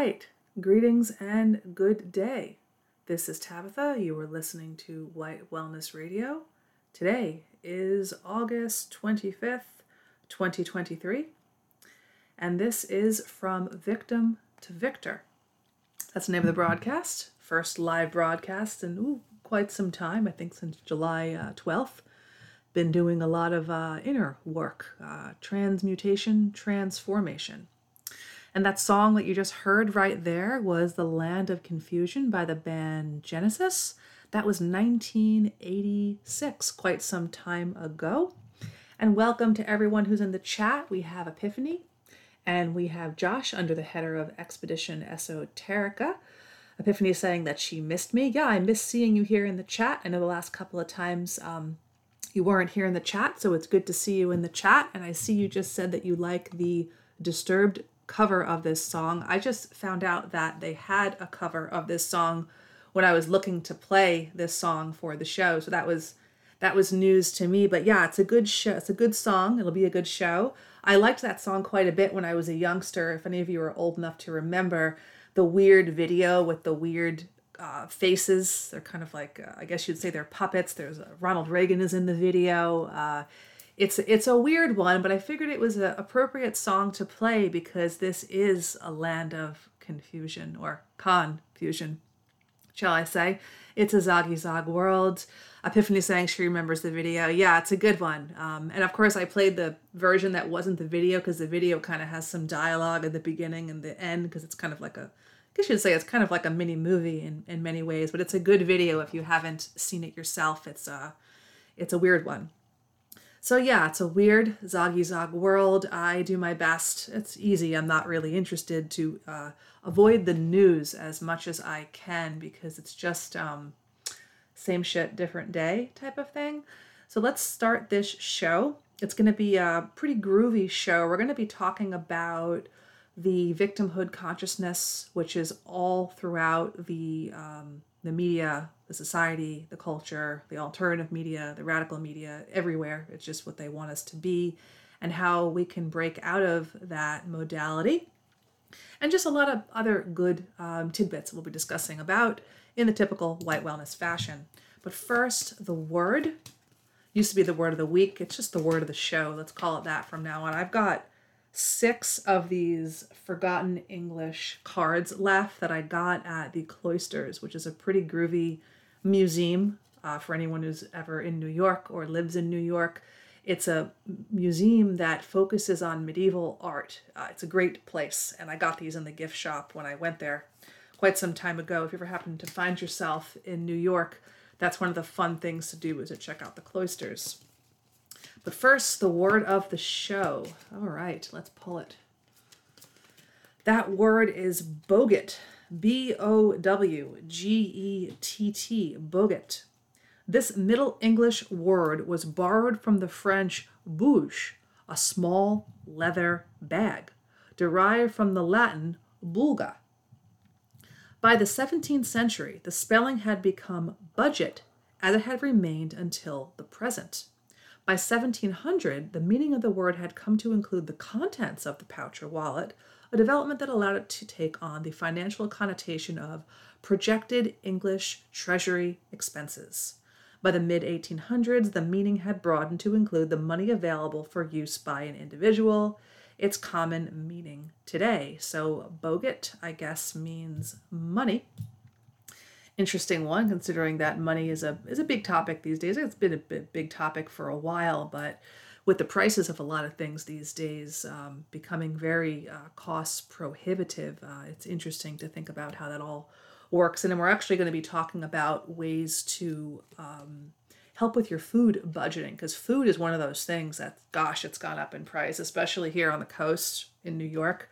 right. Greetings and good day. This is Tabitha. You are listening to White Wellness Radio. Today is August 25th, 2023. And this is From Victim to Victor. That's the name of the broadcast. First live broadcast in quite some time, I think since July 12th. Been doing a lot of inner work, transmutation, transformation. And that song that you just heard right there was The Land of Confusion by the band Genesis. That was 1986, quite some time ago. And welcome to everyone who's in the chat. We have Epiphany and we have Josh under the header of Expedition Esoterica. Epiphany is saying that she missed me. Yeah, I miss seeing you here in the chat. I know the last couple of times you weren't here in the chat, so it's good to see you in the chat. And I see you just said that you like the Disturbed cover of this song. I just found out that they had a cover of this song when I was looking to play this song for the show. So that was news to me. But yeah, it's a good show. It's a good song. It'll be a good show. I liked that song quite a bit when I was a youngster. If any of you are old enough to remember the weird video with the weird faces, they're kind of like, I guess you'd say they're puppets. There's Ronald Reagan is in the video. It's a weird one, but I figured it was an appropriate song to play because this is a land of confusion, or confusion, shall I say. It's a zoggy zog world. Epiphany saying she remembers the video. Yeah, it's a good one. And of course I played the version that wasn't the video because the video kind of has some dialogue at the beginning and the end because it's kind of like a, I guess you'd say it's kind of like a mini movie in many ways, but it's a good video if you haven't seen it yourself. It's a weird one. So yeah, it's a weird zoggy zog world. I do my best. It's easy. I'm not really interested to avoid the news as much as I can because it's just same shit, different day type of thing. So let's start this show. It's going to be a pretty groovy show. We're going to be talking about the victimhood consciousness, which is all throughout the media, the society, the culture, the alternative media, the radical media, everywhere. It's just what they want us to be and how we can break out of that modality. And just a lot of other good tidbits we'll be discussing about in the typical white wellness fashion. But first, the word. Used to be the word of the week. It's just the word of the show. Let's call it that from now on. I've got 6 of these forgotten English cards left that I got at The Cloisters, which is a pretty groovy museum for anyone who's ever in New York or lives in New York. It's a museum that focuses on medieval art. It's a great place, and I got these in the gift shop when I went there quite some time ago. If you ever happen to find yourself in New York, that's one of the fun things to do, is to check out The Cloisters. But first, the word of the show. All right, let's pull it. That word is bowgett. B-O-W-G-E-T-T. Bowgett. This Middle English word was borrowed from the French bouge, a small leather bag, derived from the Latin bulga. By the 17th century, the spelling had become budget, as it had remained until the present. By 1700, the meaning of the word had come to include the contents of the pouch or wallet, a development that allowed it to take on the financial connotation of projected English treasury expenses. By the mid-1800s, the meaning had broadened to include the money available for use by an individual, its common meaning today. So bowgett, I guess, means money. Interesting one, considering that money is a big topic these days. It's been a big topic for a while, but with the prices of a lot of things these days becoming very cost prohibitive, it's interesting to think about how that all works. And then we're actually going to be talking about ways to help with your food budgeting, because food is one of those things that, gosh, it's gone up in price, especially here on the coast in New York.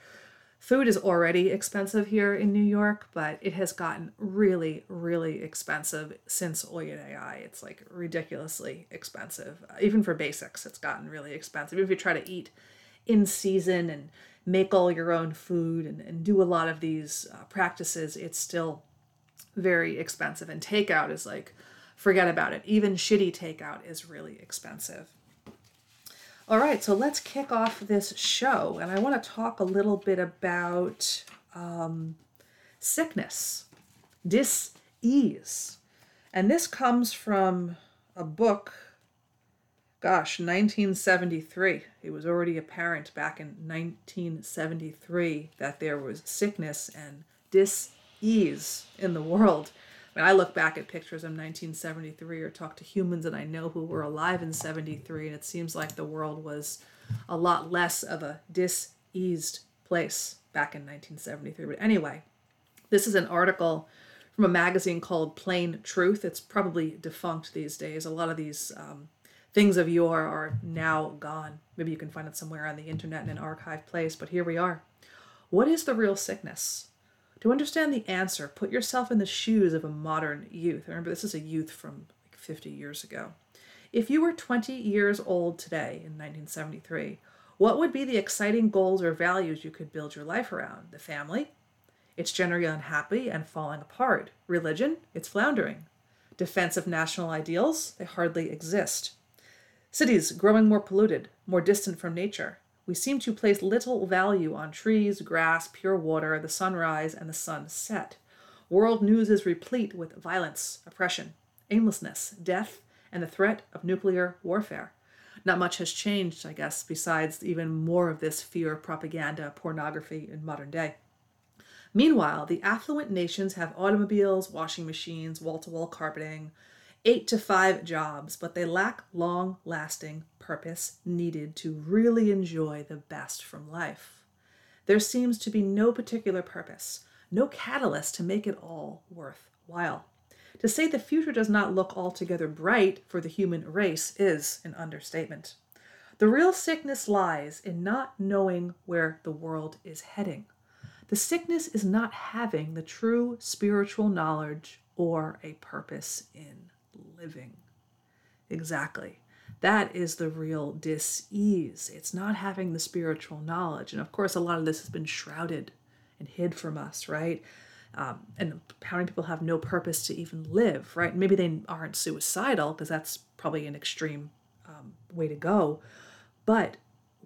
Food is already expensive here in New York, but it has gotten really, really expensive since OpenAI. It's like ridiculously expensive. Even for basics, it's gotten really expensive. Even if you try to eat in season and make all your own food and do a lot of these practices, it's still very expensive. And takeout is like, forget about it. Even shitty takeout is really expensive. All right, so let's kick off this show, and I want to talk a little bit about sickness, dis-ease. And this comes from a book, 1973. It was already apparent back in 1973 that there was sickness and dis-ease in the world. When I look back at pictures in 1973 or talk to humans that I know who were alive in 73, and it seems like the world was a lot less of a dis-eased place back in 1973. But anyway, this is an article from a magazine called Plain Truth. It's probably defunct these days. A lot of these things of yore are now gone. Maybe you can find it somewhere on the internet in an archive place, but here we are. What is the real sickness? To understand the answer, put yourself in the shoes of a modern youth. Remember, this is a youth from like 50 years ago. If you were 20 years old today in 1973, what would be the exciting goals or values you could build your life around? The family? It's generally unhappy and falling apart. Religion? It's floundering. Defense of national ideals? They hardly exist. Cities growing more polluted, more distant from nature. We seem to place little value on trees, grass, pure water, the sunrise, and the sunset. World news is replete with violence, oppression, aimlessness, death, and the threat of nuclear warfare. Not much has changed, I guess, besides even more of this fear, propaganda, pornography in modern day. Meanwhile, the affluent nations have automobiles, washing machines, wall-to-wall carpeting, 8-to-5 jobs, but they lack long-lasting purpose needed to really enjoy the best from life. There seems to be no particular purpose, no catalyst to make it all worthwhile. To say the future does not look altogether bright for the human race is an understatement. The real sickness lies in not knowing where the world is heading. The sickness is not having the true spiritual knowledge or a purpose in living. Exactly. That is the real dis-ease. It's not having the spiritual knowledge. And of course, a lot of this has been shrouded and hid from us, right? And how many people have no purpose to even live, right? Maybe they aren't suicidal, because that's probably an extreme way to go. But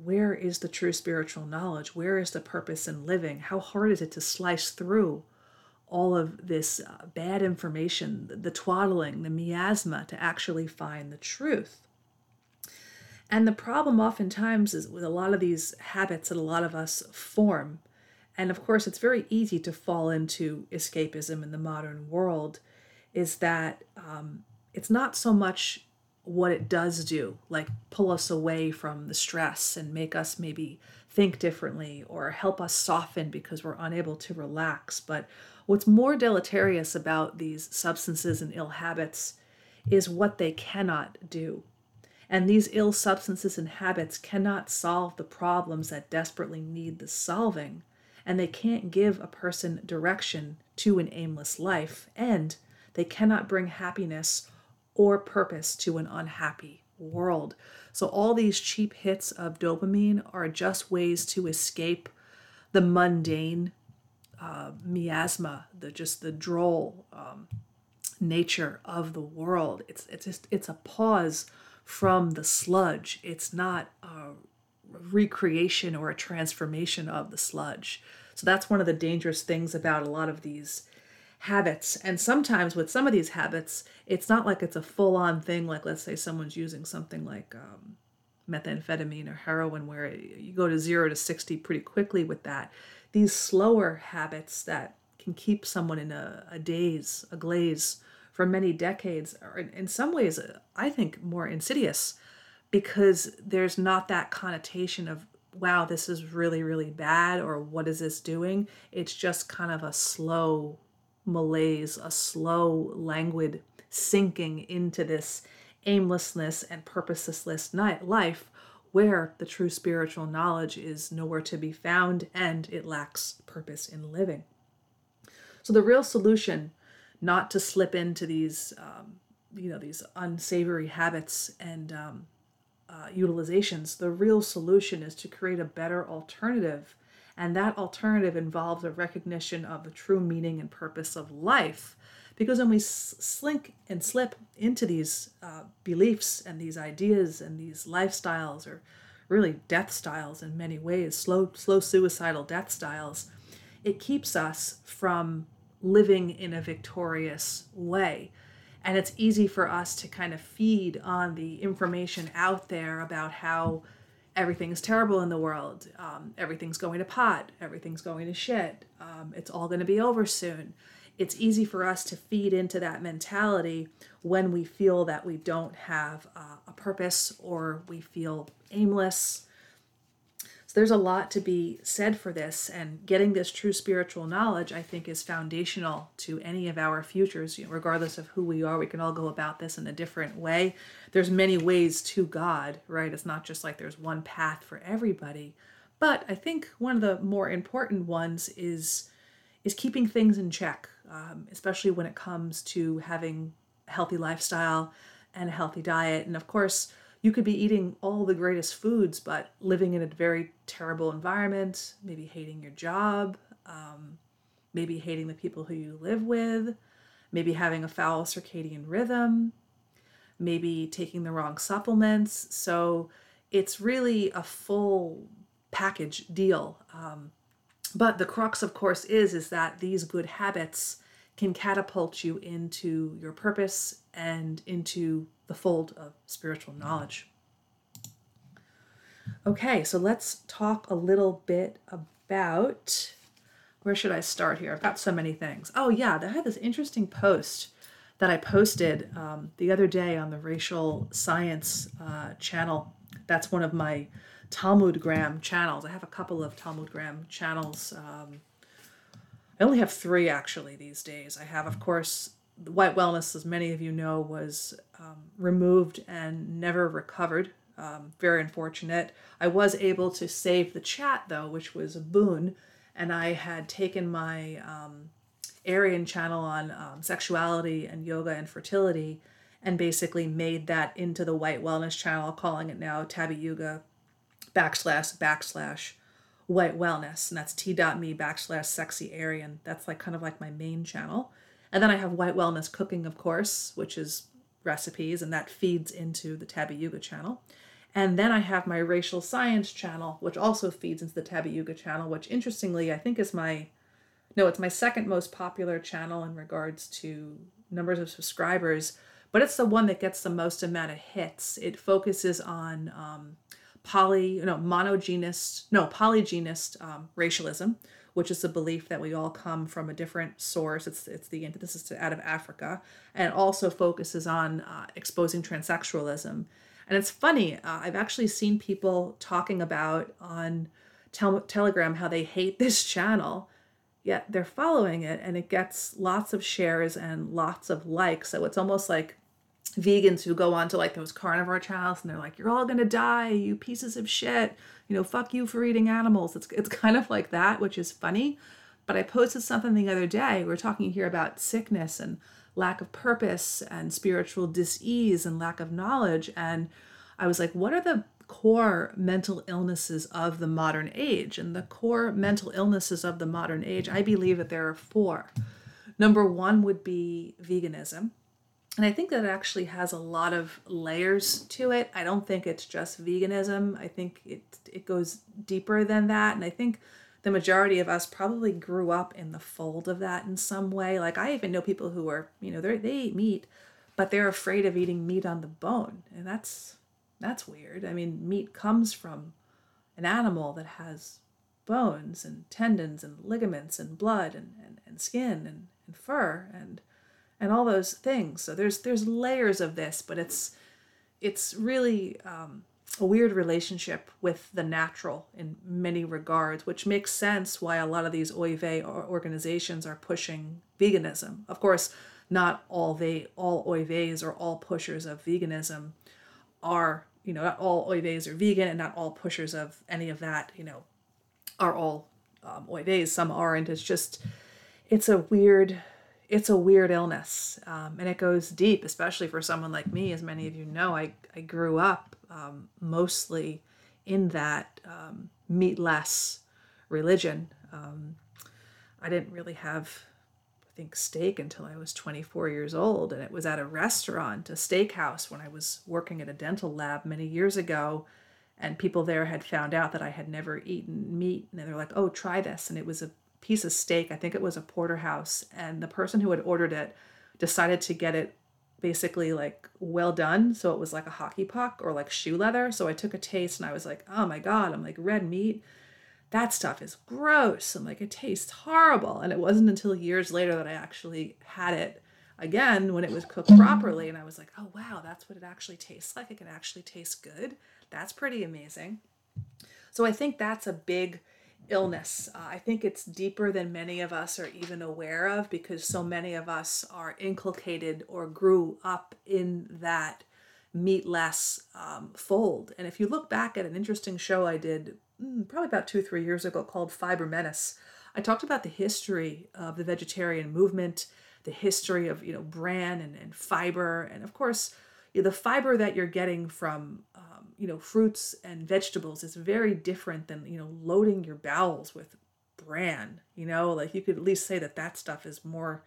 where is the true spiritual knowledge? Where is the purpose in living? How hard is it to slice through all of this bad information, the twaddling, the miasma, to actually find the truth? And the problem oftentimes is with a lot of these habits that a lot of us form. And of course, it's very easy to fall into escapism in the modern world, is that it's not so much what it does do, like pull us away from the stress and make us maybe think differently or help us soften because we're unable to relax. But what's more deleterious about these substances and ill habits is what they cannot do. And these ill substances and habits cannot solve the problems that desperately need the solving. And they can't give a person direction to an aimless life, and they cannot bring happiness or purpose to an unhappy world. So all these cheap hits of dopamine are just ways to escape the mundane miasma, the droll nature of the world. It's a pause from the sludge. It's not a recreation or a transformation of the sludge. So that's one of the dangerous things about a lot of these habits. And sometimes with some of these habits, it's not like it's a full-on thing, like let's say someone's using something like methamphetamine or heroin, where you go to 0 to 60 pretty quickly with that. These slower habits that can keep someone in a daze, a glaze for many decades are in some ways, I think, more insidious, because there's not that connotation of, wow, this is really, really bad, or what is this doing? It's just kind of a slow malaise, a slow, languid sinking into this aimlessness and purposeless life where the true spiritual knowledge is nowhere to be found and it lacks purpose in living. So the real solution not to slip into these, these unsavory habits and utilizations, the real solution is to create a better alternative. And that alternative involves a recognition of the true meaning and purpose of life. Because when we slip into these beliefs and these ideas and these lifestyles, or really death styles in many ways, slow suicidal death styles, it keeps us from living in a victorious way. And it's easy for us to kind of feed on the information out there about how everything's terrible in the world. Everything's going to pot. Everything's going to shit. It's all going to be over soon. It's easy for us to feed into that mentality when we feel that we don't have a purpose or we feel aimless. So there's a lot to be said for this, and getting this true spiritual knowledge, I think, is foundational to any of our futures. You know, regardless of who we are, we can all go about this in a different way. There's many ways to God, right? It's not just like there's one path for everybody. But I think one of the more important ones is keeping things in check, especially when it comes to having a healthy lifestyle and a healthy diet. And of course, you could be eating all the greatest foods, but living in a very terrible environment, maybe hating your job, maybe hating the people who you live with, maybe having a foul circadian rhythm, maybe taking the wrong supplements. So it's really a full package deal. But the crux, of course, is that these good habits can catapult you into your purpose and into the fold of spiritual knowledge. Okay, so let's talk a little bit about, where should I start here? I've got so many things. Oh yeah, I had this interesting post that I posted the other day on the Racial Science channel. That's one of my Talmud Gram channels. I have a couple of Talmud Gram channels. I only have 3 actually these days. I have, of course, White Wellness, as many of you know, was removed and never recovered. Very unfortunate. I was able to save the chat, though, which was a boon. And I had taken my Aryan channel on sexuality and yoga and fertility and basically made that into the White Wellness channel, calling it now Tabi Yuga // White Wellness. And that's t.me /sexy Aryan. That's like kind of like my main channel. And then I have White Wellness Cooking, of course, which is recipes, and that feeds into the Tabi Yuga channel. And then I have my Racial Science channel, which also feeds into the Tabi Yuga channel, which interestingly, I think is it's my second most popular channel in regards to numbers of subscribers, but it's the one that gets the most amount of hits. It focuses on polygenist racialism, which is the belief that we all come from a different source. This is out of Africa, and it also focuses on exposing transsexualism. And it's funny, I've actually seen people talking about on Telegram how they hate this channel, yet they're following it, and it gets lots of shares and lots of likes. So it's almost like vegans who go on to like those carnivore channels and they're like, you're all gonna die, you pieces of shit, fuck you for eating animals. It's kind of like that, which is funny. But I posted something the other day. We were talking here about sickness and lack of purpose and spiritual dis-ease and lack of knowledge, and I was like, what are the core mental illnesses of the modern age? And the core mental illnesses of the modern age, I believe that there are 4. Number 1 would be veganism. And I think that it actually has a lot of layers to it. I don't think it's just veganism. I think it goes deeper than that. And I think the majority of us probably grew up in the fold of that in some way. Like I even know people who are, they eat meat, but they're afraid of eating meat on the bone. And that's weird. I mean, meat comes from an animal that has bones and tendons and ligaments and blood and skin and fur and all those things. So there's layers of this, but it's really a weird relationship with the natural in many regards, which makes sense why a lot of these Oy Vey organizations are pushing veganism. Of course, not all Oy Veys or all pushers of veganism are, not all Oy Veys are vegan, and not all pushers of any of that, are all Oy Veys. Some aren't. It's a weird illness, and it goes deep, especially for someone like me. As many of you know, I grew up mostly in that meatless religion. I didn't really have, I think, steak until I was 24 years old, and it was at a restaurant, a steakhouse, when I was working at a dental lab many years ago, and people there had found out that I had never eaten meat, and they were like, oh, try this, and it was a piece of steak. I think it was a porterhouse, and the person who had ordered it decided to get it basically like well done. So it was like a hockey puck or like shoe leather. So I took a taste and I was like, oh my God, I'm like, red meat, that stuff is gross. I'm like, it tastes horrible. And it wasn't until years later that I actually had it again when it was cooked properly. And I was like, oh wow, that's what it actually tastes like. It can actually taste good. That's pretty amazing. So I think that's a big illness. I think it's deeper than many of us are even aware of, because so many of us are inculcated or grew up in that meatless fold. And if you look back at an interesting show I did probably about 2-3 years ago called Fiber Menace, I talked about the history of the vegetarian movement, the history of, you know, bran and fiber. And of course, the fiber that you're getting from fruits and vegetables is very different than, you know, loading your bowels with bran. You know, like, you could at least say that that stuff is more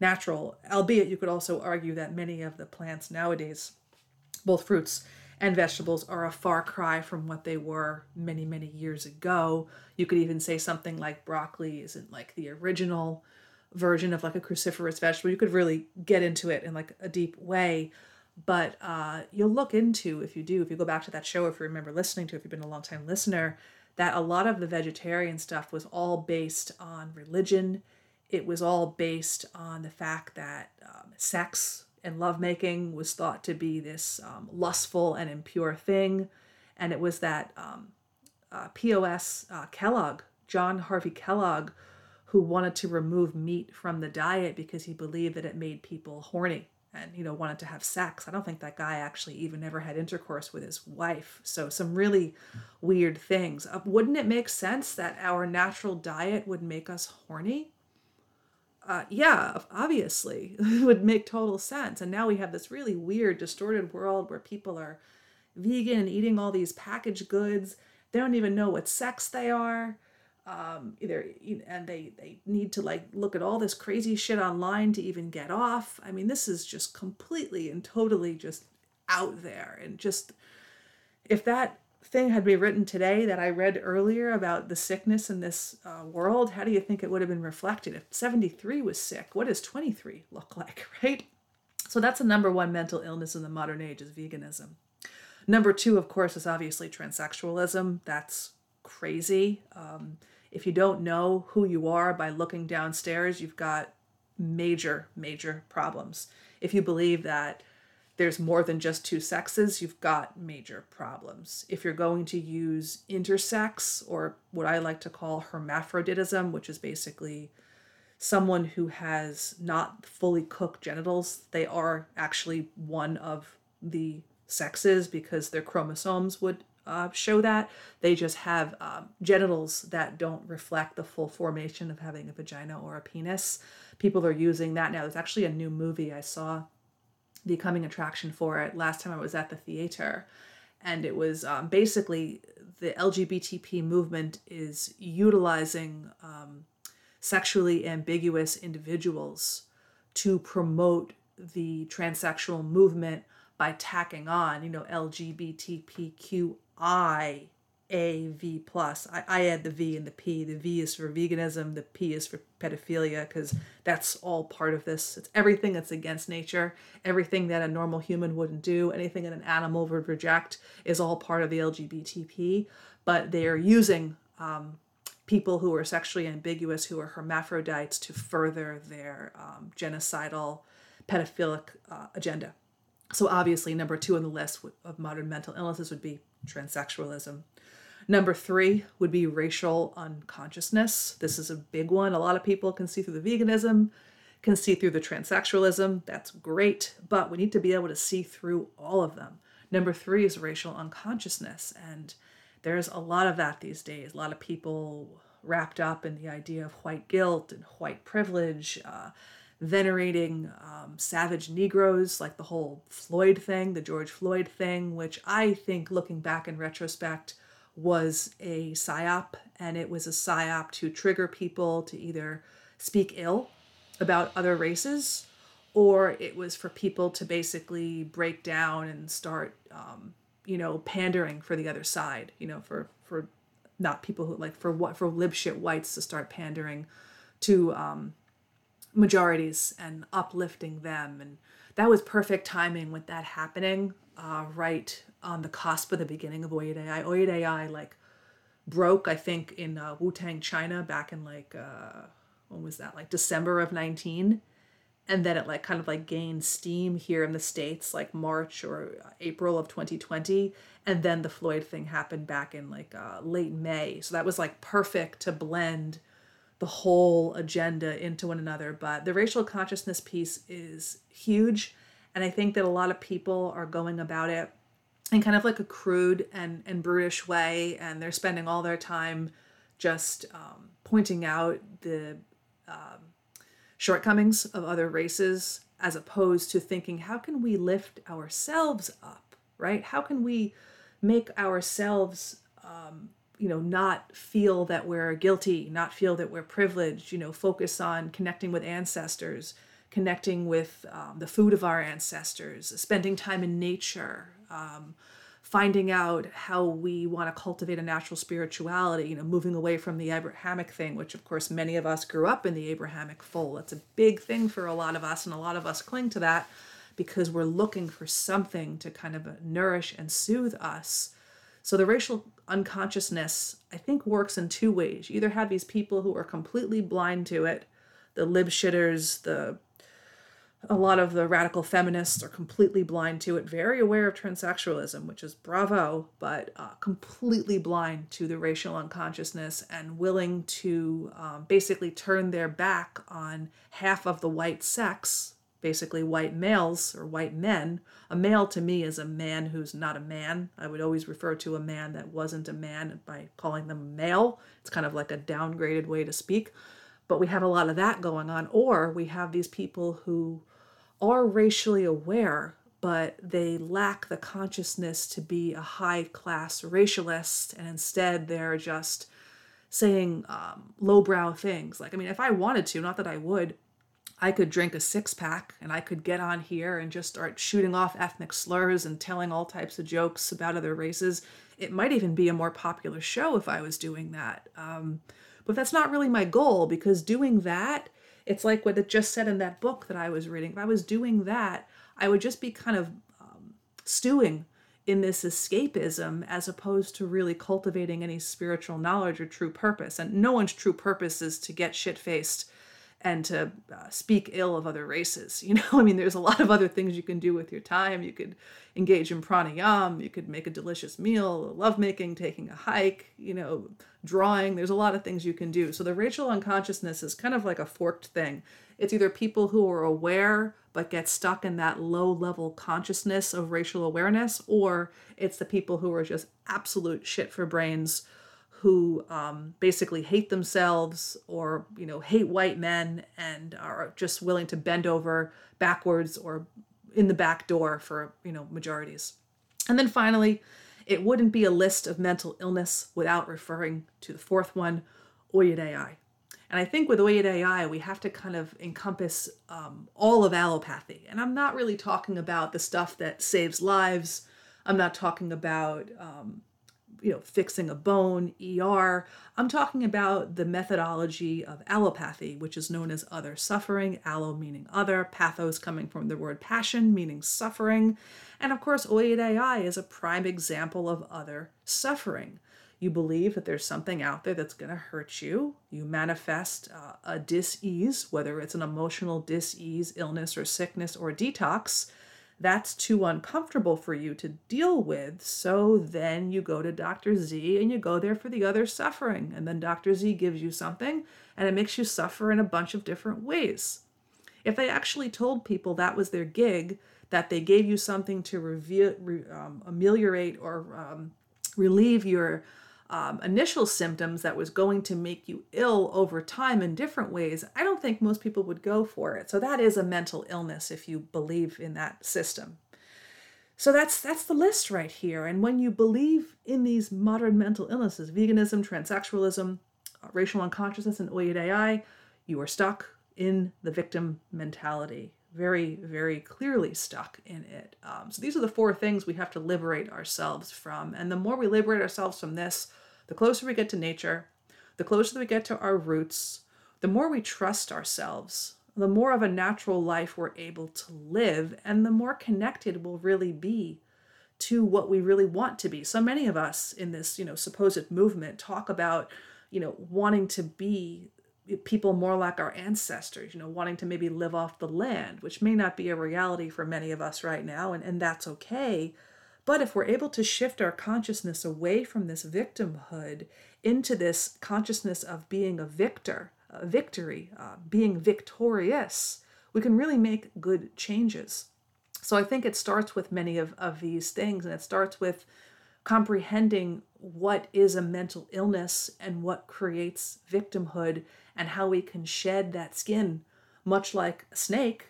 natural, albeit you could also argue that many of the plants nowadays, both fruits and vegetables, are a far cry from what they were many, many years ago. You could even say something like broccoli isn't like the original version of like a cruciferous vegetable. You could really get into it in like a deep way. But you'll look into, if you go back to that show, if you remember listening to, if you've been a long time listener, that a lot of the vegetarian stuff was all based on religion. It was all based on the fact that sex and lovemaking was thought to be this lustful and impure thing. And it was that John Harvey Kellogg, who wanted to remove meat from the diet because he believed that it made people horny and, you know, wanted to have sex. I don't think that guy actually even ever had intercourse with his wife. So some really weird things. Wouldn't it make sense that our natural diet would make us horny? Yeah, obviously. It would make total sense. And now we have this really weird, distorted world where people are vegan and eating all these packaged goods. They don't even know what sex they are. They need to like look at all this crazy shit online to even get off. I mean, this is just completely and totally just out there. And just, if that thing had been written today that I read earlier about the sickness in this world, how do you think it would have been reflected? If 73 was sick, what does 23 look like, right? So that's the number one mental illness in the modern age, is veganism. Number two, of course, is obviously transsexualism. That's crazy. If you don't know who you are by looking downstairs, you've got major, major problems. If you believe that there's more than just two sexes, you've got major problems. If you're going to use intersex, or what I like to call hermaphroditism, which is basically someone who has not fully cooked genitals, they are actually one of the sexes because their chromosomes would show that. They just have genitals that don't reflect the full formation of having a vagina or a penis. People are using that now. There's actually a new movie. I saw the coming attraction for it last time I was at the theater. And it was basically the LGBTQ movement is utilizing sexually ambiguous individuals to promote the transsexual movement by tacking on, you know, LGBTQ. I add the V and the P. The V is for veganism. The P is for pedophilia, because that's all part of this. It's everything that's against nature. Everything that a normal human wouldn't do, anything that an animal would reject, is all part of the LGBTP. But they are using people who are sexually ambiguous, who are hermaphrodites, to further their genocidal, pedophilic agenda. So obviously, number two on the list of modern mental illnesses would be transsexualism. Number three would be racial unconsciousness. This is a big one. A lot of people can see through the veganism, can see through the transsexualism. That's great, but we need to be able to see through all of them. Number three is racial unconsciousness, and there's a lot of that these days. A lot of people wrapped up in the idea of white guilt and white privilege, venerating savage Negroes, like the whole Floyd thing, the George Floyd thing, which I think, looking back in retrospect, was a psyop. And it was a psyop to trigger people to either speak ill about other races, or it was for people to basically break down and start, pandering for the other side, for not people who like for libshit whites to start pandering to majorities and uplifting them. And that was perfect timing with that happening right on the cusp of the beginning of OpenAI. OpenAI like broke, I think, in Wutang, China back in like, when was that? Like December of 19. And then it like kind of like gained steam here in the States, like March or April of 2020. And then the Floyd thing happened back in like late May. So that was like perfect to blend the whole agenda into one another. But the racial consciousness piece is huge. And I think that a lot of people are going about it in kind of like a crude and brutish way. And they're spending all their time just pointing out the shortcomings of other races, as opposed to thinking, how can we lift ourselves up, right? How can we make ourselves, not feel that we're guilty, not feel that we're privileged, focus on connecting with ancestors, connecting with the food of our ancestors, spending time in nature, finding out how we want to cultivate a natural spirituality, moving away from the Abrahamic thing, which of course many of us grew up in the Abrahamic fold. That's a big thing for a lot of us, and a lot of us cling to that because we're looking for something to kind of nourish and soothe us. So the racial unconsciousness, I think, works in two ways. You either have these people who are completely blind to it, the lib shitters, a lot of the radical feminists are completely blind to it, very aware of transsexualism, which is bravo, but completely blind to the racial unconsciousness and willing to basically turn their back on half of the white sex, basically white males or white men. A male to me is a man who's not a man. I would always refer to a man that wasn't a man by calling them male. It's kind of like a downgraded way to speak. But we have a lot of that going on, or we have these people who are racially aware, but they lack the consciousness to be a high-class racialist, and instead they're just saying lowbrow things. Like, I mean, if I wanted to, not that I would, I could drink a six-pack, and I could get on here and just start shooting off ethnic slurs and telling all types of jokes about other races. It might even be a more popular show if I was doing that. But that's not really my goal, because doing that, it's like what it just said in that book that I was reading. If I was doing that, I would just be kind of stewing in this escapism as opposed to really cultivating any spiritual knowledge or true purpose. And no one's true purpose is to get shit-faced and to speak ill of other races. I mean, there's a lot of other things you can do with your time. You could engage in pranayama, you could make a delicious meal, lovemaking, taking a hike, drawing. There's a lot of things you can do. So the racial unconsciousness is kind of like a forked thing. It's either people who are aware but get stuck in that low-level consciousness of racial awareness, or it's the people who are just absolute shit for brains, who basically hate themselves or, hate white men and are just willing to bend over backwards or in the back door for, majorities. And then finally, it wouldn't be a list of mental illness without referring to the fourth one, OpenAI. And I think with OpenAI, we have to kind of encompass all of allopathy. And I'm not really talking about the stuff that saves lives. I'm not talking about fixing a bone, ER. I'm talking about the methodology of allopathy, which is known as other suffering, allo meaning other, pathos coming from the word passion, meaning suffering. And of course, OpenAI is a prime example of other suffering. You believe that there's something out there that's going to hurt you. You manifest a dis-ease, whether it's an emotional dis-ease, illness or sickness or detox. That's too uncomfortable for you to deal with. So then you go to Dr. Z and you go there for the other suffering. And then Dr. Z gives you something and it makes you suffer in a bunch of different ways. If they actually told people that was their gig, that they gave you something to ameliorate or relieve your initial symptoms that was going to make you ill over time in different ways, I don't think most people would go for it. So that is a mental illness if you believe in that system. So that's the list right here. And when you believe in these modern mental illnesses, veganism, transsexualism, racial unconsciousness, and OpenAI, you are stuck in the victim mentality. Very, very clearly stuck in it. So these are the four things we have to liberate ourselves from. And the more we liberate ourselves from this, The closer we get to nature, the closer we get to our roots, the more we trust ourselves, the more of a natural life we're able to live, and the more connected we'll really be to what we really want to be. So many of us in this, supposed movement talk about, wanting to be people more like our ancestors, wanting to maybe live off the land, which may not be a reality for many of us right now, and that's okay. But if we're able to shift our consciousness away from this victimhood into this consciousness of being a victor, being victorious, we can really make good changes. So I think it starts with many of these things, and it starts with comprehending what is a mental illness and what creates victimhood and how we can shed that skin, much like a snake,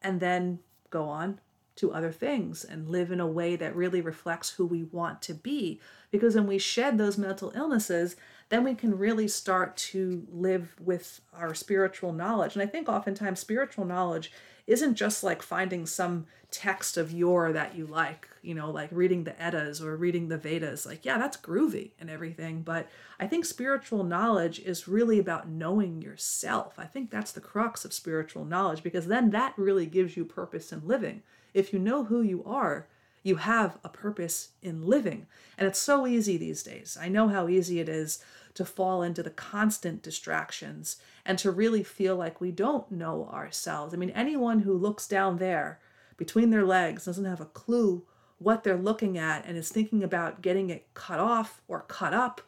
and then go on to other things and live in a way that really reflects who we want to be. Because when we shed those mental illnesses, then we can really start to live with our spiritual knowledge. And I think oftentimes spiritual knowledge isn't just like finding some text of yore that you like, like reading the Eddas or reading the Vedas. Like, yeah, that's groovy and everything. But I think spiritual knowledge is really about knowing yourself. I think that's the crux of spiritual knowledge, because then that really gives you purpose in living. If you know who you are, you have a purpose in living. And it's so easy these days. I know how easy it is to fall into the constant distractions and to really feel like we don't know ourselves. I mean, anyone who looks down there between their legs doesn't have a clue what they're looking at and is thinking about getting it cut off or cut up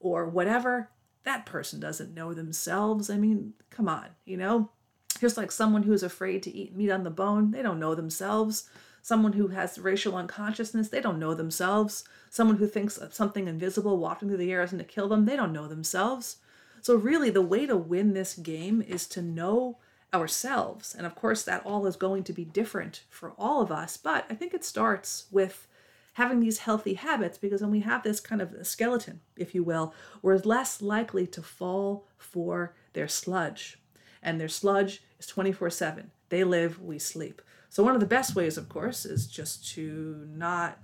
or whatever, that person doesn't know themselves. I mean, come on, Just like someone who's afraid to eat meat on the bone, they don't know themselves. Someone who has racial unconsciousness, they don't know themselves. Someone who thinks of something invisible walking through the air is going to kill them, they don't know themselves. So really, the way to win this game is to know ourselves. And of course, that all is going to be different for all of us. But I think it starts with having these healthy habits, because when we have this kind of skeleton, if you will, we're less likely to fall for their sludge. And their sludge is 24/7. They live, we sleep. So one of the best ways, of course, is just to not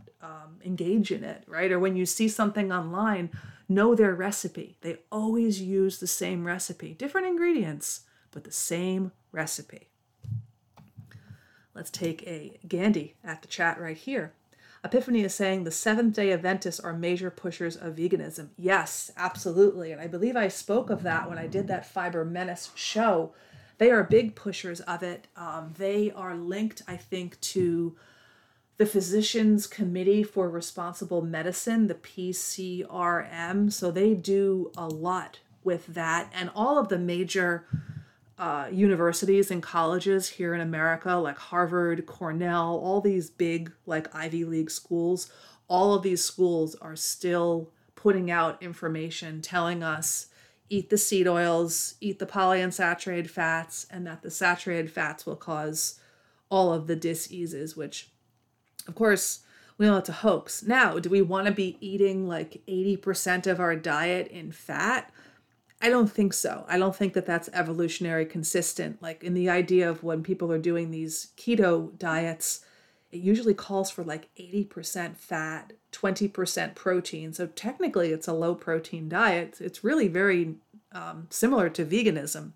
engage in it, right? Or when you see something online, know their recipe. They always use the same recipe, different ingredients, but the same recipe. Let's take a Gandhi at the chat right here. Epiphany is saying the Seventh-day Adventists are major pushers of veganism. Yes, absolutely. And I believe I spoke of that when I did that Fiber Menace show. They are big pushers of it. They are linked, I think, to the Physicians Committee for Responsible Medicine, the PCRM. So they do a lot with that. And all of the major universities and colleges here in America, like Harvard, Cornell, all these big like Ivy League schools, all of these schools are still putting out information telling us eat the seed oils, eat the polyunsaturated fats, and that the saturated fats will cause all of the diseases, which of course we know it's a hoax. Now, do we want to be eating like 80% of our diet in fat? I don't think so. I don't think that that's evolutionary consistent. Like in the idea of when people are doing these keto diets, it usually calls for like 80% fat, 20% protein. So technically it's a low protein diet. It's really very similar to veganism.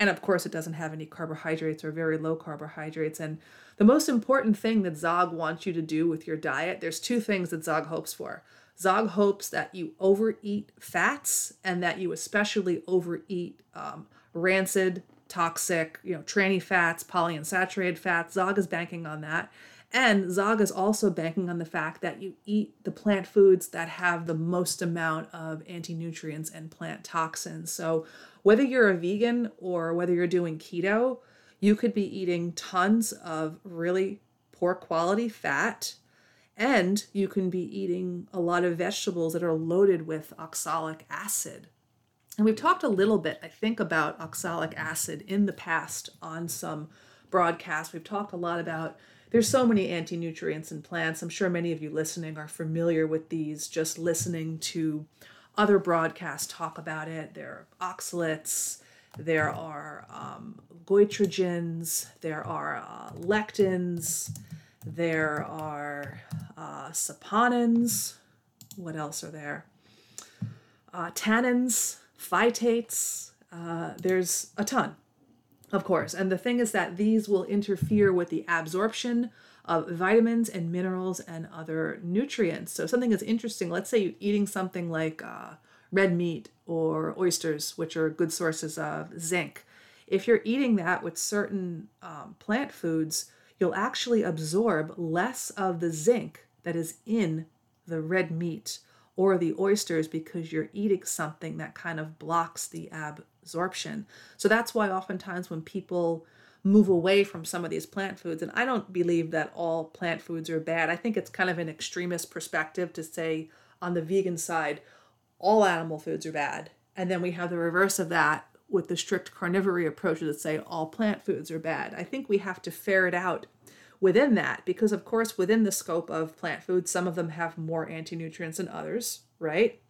And of course it doesn't have any carbohydrates or very low carbohydrates. And the most important thing that Zog wants you to do with your diet, there's two things that Zog hopes for. Zog hopes that you overeat fats and that you especially overeat rancid, toxic, tranny fats, polyunsaturated fats. Zog is banking on that. And Zog is also banking on the fact that you eat the plant foods that have the most amount of anti-nutrients and plant toxins. So whether you're a vegan or whether you're doing keto, you could be eating tons of really poor quality fat. And you can be eating a lot of vegetables that are loaded with oxalic acid. And we've talked a little bit, I think, about oxalic acid in the past on some broadcasts. We've talked a lot about, there's so many anti-nutrients in plants. I'm sure many of you listening are familiar with these, just listening to other broadcasts talk about it. There are oxalates, there are goitrogens, there are lectins, there are saponins. What else are there? tannins, phytates. There's a ton, of course. And the thing is that these will interfere with the absorption of vitamins and minerals and other nutrients. So something that's interesting, let's say you're eating something like red meat or oysters, which are good sources of zinc. If you're eating that with certain plant foods, you'll actually absorb less of the zinc that is in the red meat or the oysters because you're eating something that kind of blocks the absorption. So that's why oftentimes when people move away from some of these plant foods, and I don't believe that all plant foods are bad. I think it's kind of an extremist perspective to say on the vegan side, all animal foods are bad. And then we have the reverse of that with the strict carnivory approach that say all plant foods are bad. I think we have to ferret out within that because, of course, within the scope of plant foods, some of them have more anti-nutrients than others, right?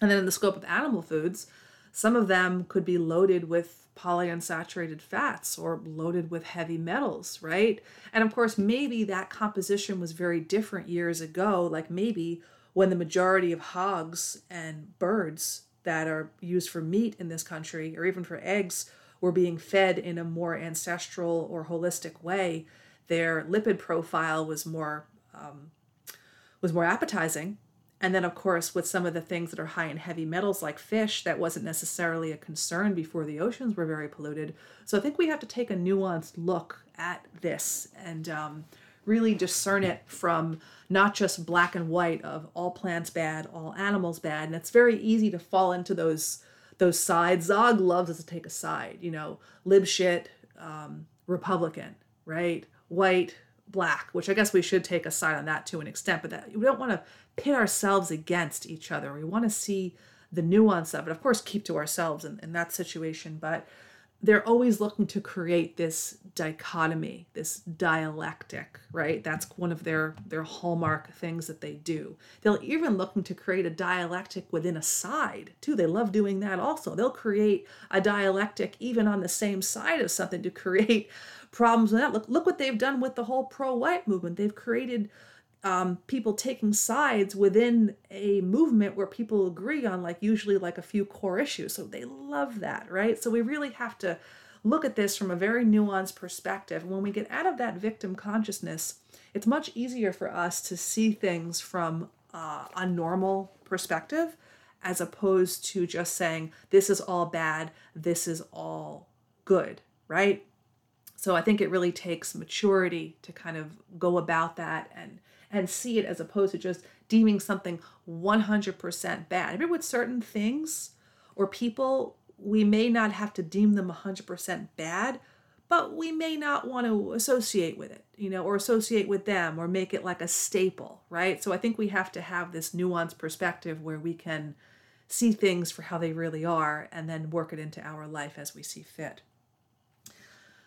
And then in the scope of animal foods, some of them could be loaded with polyunsaturated fats or loaded with heavy metals, right? And of course, maybe that composition was very different years ago, like maybe when the majority of hogs and birds that are used for meat in this country or even for eggs were being fed in a more ancestral or holistic way, their lipid profile was more appetizing. And then, of course, with some of the things that are high in heavy metals like fish, that wasn't necessarily a concern before the oceans were very polluted. So I think we have to take a nuanced look at this and really discern it from not just black and white of all plants bad, all animals bad. And it's very easy to fall into those sides. Zog loves us to take a side, you know, lib shit, Republican, right? White, black, which I guess we should take a side on that to an extent, but that we don't want to pit ourselves against each other. We want to see the nuance of it. Of course, keep to ourselves in that situation, but they're always looking to create this dichotomy, this dialectic, right? That's one of their hallmark things that they do. They'll even looking to create a dialectic within a side too. They love doing that also. They'll create a dialectic even on the same side of something to create problems with that. Look what they've done with the whole pro-white movement. They've created people taking sides within a movement where people agree on usually a few core issues. So they love that, right? So we really have to look at this from a very nuanced perspective. When we get out of that victim consciousness, it's much easier for us to see things from a normal perspective as opposed to just saying, this is all bad, this is all good, right? So I think it really takes maturity to kind of go about that and see it as opposed to just deeming something 100% bad. I mean, with certain things or people, we may not have to deem them 100% bad, but we may not want to associate with it, you know, or associate with them or make it like a staple, right? So I think we have to have this nuanced perspective where we can see things for how they really are and then work it into our life as we see fit.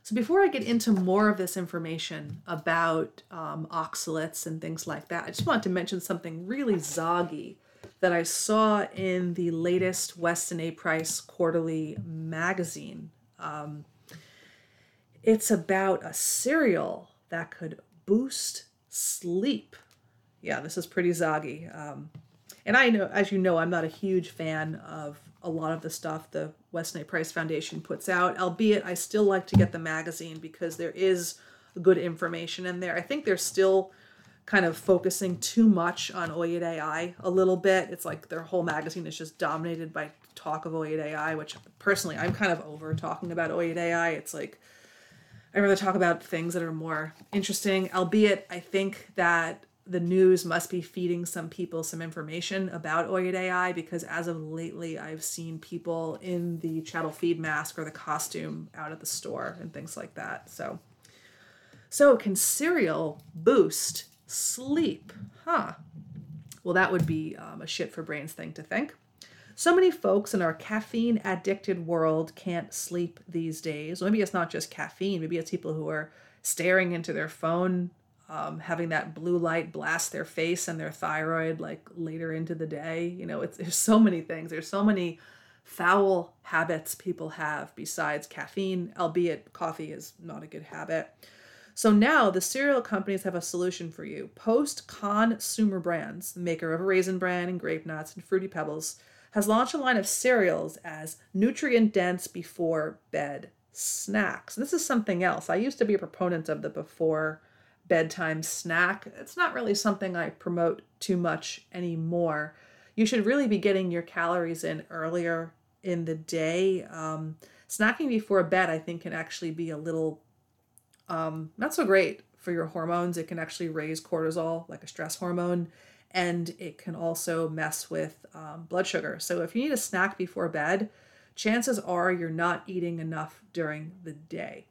So before I get into more of this information about oxalates and things like that, I just wanted to mention something really zoggy that I saw in the latest Weston A. Price quarterly magazine. It's about a cereal that could boost sleep. Yeah, this is pretty zoggy. And I know, as you know, I'm not a huge fan of a lot of the stuff the Weston A. Price Foundation puts out, albeit I still like to get the magazine because there is good information in there. I think they're still kind of focusing too much on OpenAI a little bit. It's like their whole magazine is just dominated by talk of OpenAI, which personally I'm kind of over talking about OpenAI. It's like I'd rather talk about things that are more interesting, albeit I think that the news must be feeding some people some information about OpenAI because as of lately, I've seen people in the chattel feed mask or the costume out at the store and things like that. So can cereal boost sleep? Huh? Well, that would be a shit for brains thing to think. So many folks in our caffeine addicted world can't sleep these days. Well, maybe it's not just caffeine. Maybe it's people who are staring into their phone, having that blue light blast their face and their thyroid like later into the day. You know, there's so many things. There's so many foul habits people have besides caffeine, albeit coffee is not a good habit. So now the cereal companies have a solution for you. Post-consumer brands, the maker of Raisin Bran and Grape Nuts and Fruity Pebbles, has launched a line of cereals as nutrient-dense before bed snacks. This is something else. I used to be a proponent of the before bedtime snack. It's not really something I promote too much anymore. You should really be getting your calories in earlier in the day. Snacking before bed, I think, can actually be a little not so great for your hormones. It can actually raise cortisol, like a stress hormone, and it can also mess with blood sugar. So if you need a snack before bed, chances are you're not eating enough during the day.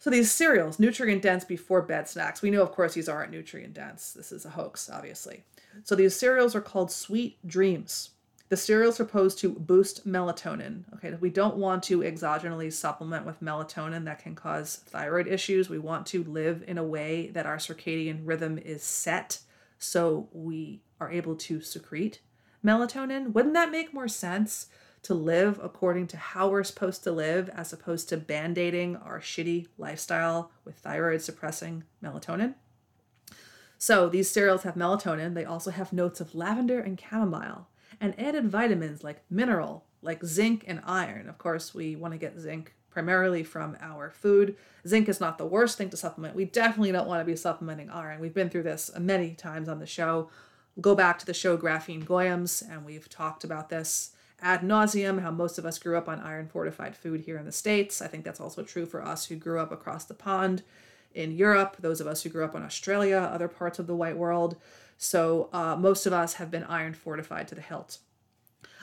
So these cereals, nutrient-dense before bed snacks. We know, of course, these aren't nutrient-dense. This is a hoax, obviously. So these cereals are called sweet dreams. The cereals are supposed to boost melatonin. Okay, we don't want to exogenally supplement with melatonin. That can cause thyroid issues. We want to live in a way that our circadian rhythm is set so we are able to secrete melatonin. Wouldn't that make more sense? To live according to how we're supposed to live as opposed to band-aiding our shitty lifestyle with thyroid suppressing melatonin. So these cereals have melatonin. They also have notes of lavender and chamomile and added vitamins like mineral, like zinc and iron. Of course, we want to get zinc primarily from our food. Zinc is not the worst thing to supplement. We definitely don't want to be supplementing iron. We've been through this many times on the show. Go back to the show Graphene Goyams, and we've talked about this ad nauseum, how most of us grew up on iron-fortified food here in the States. I think that's also true for us who grew up across the pond in Europe, those of us who grew up in Australia, other parts of the white world. So most of us have been iron-fortified to the hilt.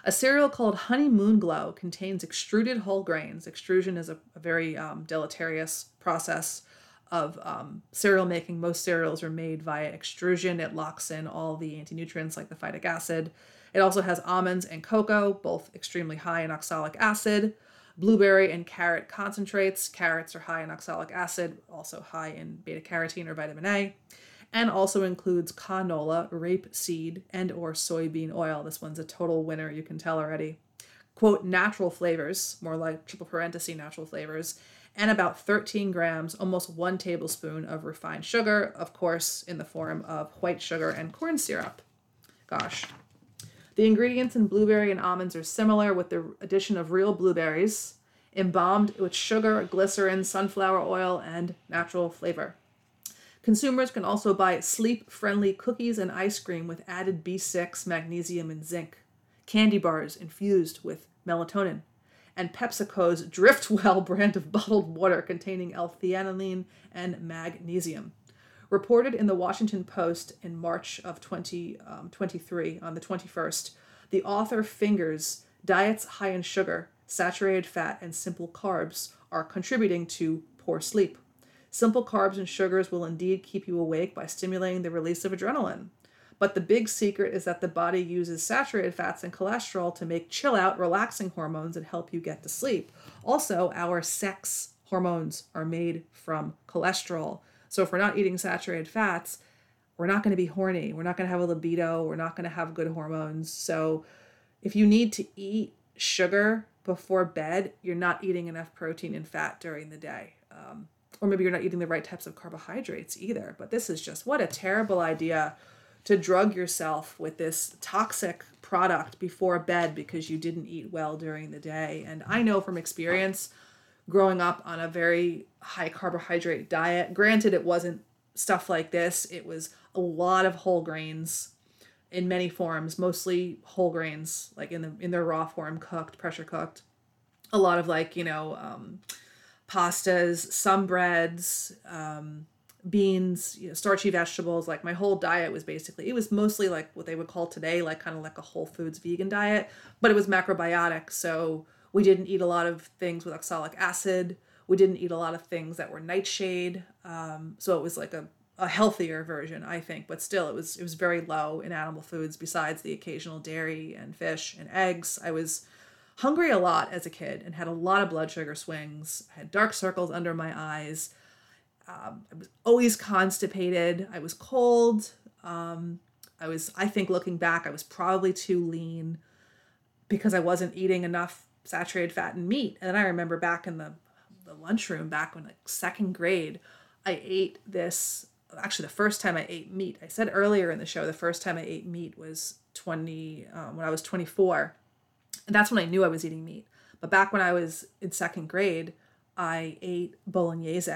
A cereal called Honey Moon Glow contains extruded whole grains. Extrusion is a very deleterious process of cereal making. Most cereals are made via extrusion. It locks in all the anti-nutrients like the phytic acid. It also has almonds and cocoa, both extremely high in oxalic acid, blueberry and carrot concentrates. Carrots are high in oxalic acid, also high in beta-carotene or vitamin A, and also includes canola, rapeseed, and or soybean oil. This one's a total winner, you can tell already. Quote, natural flavors, more like triple parenthesis natural flavors, and about 13 grams, almost 1 tablespoon of refined sugar, of course, in the form of white sugar and corn syrup. Gosh. The ingredients in blueberry and almonds are similar with the addition of real blueberries, embalmed with sugar, glycerin, sunflower oil, and natural flavor. Consumers can also buy sleep-friendly cookies and ice cream with added B6, magnesium, and zinc, candy bars infused with melatonin, and PepsiCo's Driftwell brand of bottled water containing L-theanine and magnesium. Reported in the Washington Post in March of 2023, on the 21st, the author fingers diets high in sugar, saturated fat, and simple carbs are contributing to poor sleep. Simple carbs and sugars will indeed keep you awake by stimulating the release of adrenaline. But the big secret is that the body uses saturated fats and cholesterol to make chill-out, relaxing hormones that help you get to sleep. Also, our sex hormones are made from cholesterol. So if we're not eating saturated fats, we're not going to be horny. We're not going to have a libido. We're not going to have good hormones. So if you need to eat sugar before bed, you're not eating enough protein and fat during the day. Or maybe you're not eating the right types of carbohydrates either. But this is just what a terrible idea to drug yourself with this toxic product before bed because you didn't eat well during the day. And I know from experience, growing up on a very high carbohydrate diet. Granted, it wasn't stuff like this. It was a lot of whole grains in many forms, mostly whole grains, like in their raw form, cooked, pressure cooked. A lot of like, pastas, some breads, beans, starchy vegetables. Like my whole diet was basically, it was mostly like what they would call today, like kind of like a Whole Foods vegan diet, but it was macrobiotic. So we didn't eat a lot of things with oxalic acid. We didn't eat a lot of things that were nightshade. So it was like a healthier version, I think. But still, it was very low in animal foods besides the occasional dairy and fish and eggs. I was hungry a lot as a kid and had a lot of blood sugar swings. I had dark circles under my eyes. I was always constipated. I was cold. I think looking back, I was probably too lean because I wasn't eating enough saturated fat and meat. And then I remember back in the lunchroom, back when like second grade, the first time I ate meat. I said earlier in the show, the first time I ate meat was when I was 24. And that's when I knew I was eating meat. But back when I was in second grade, I ate bolognese,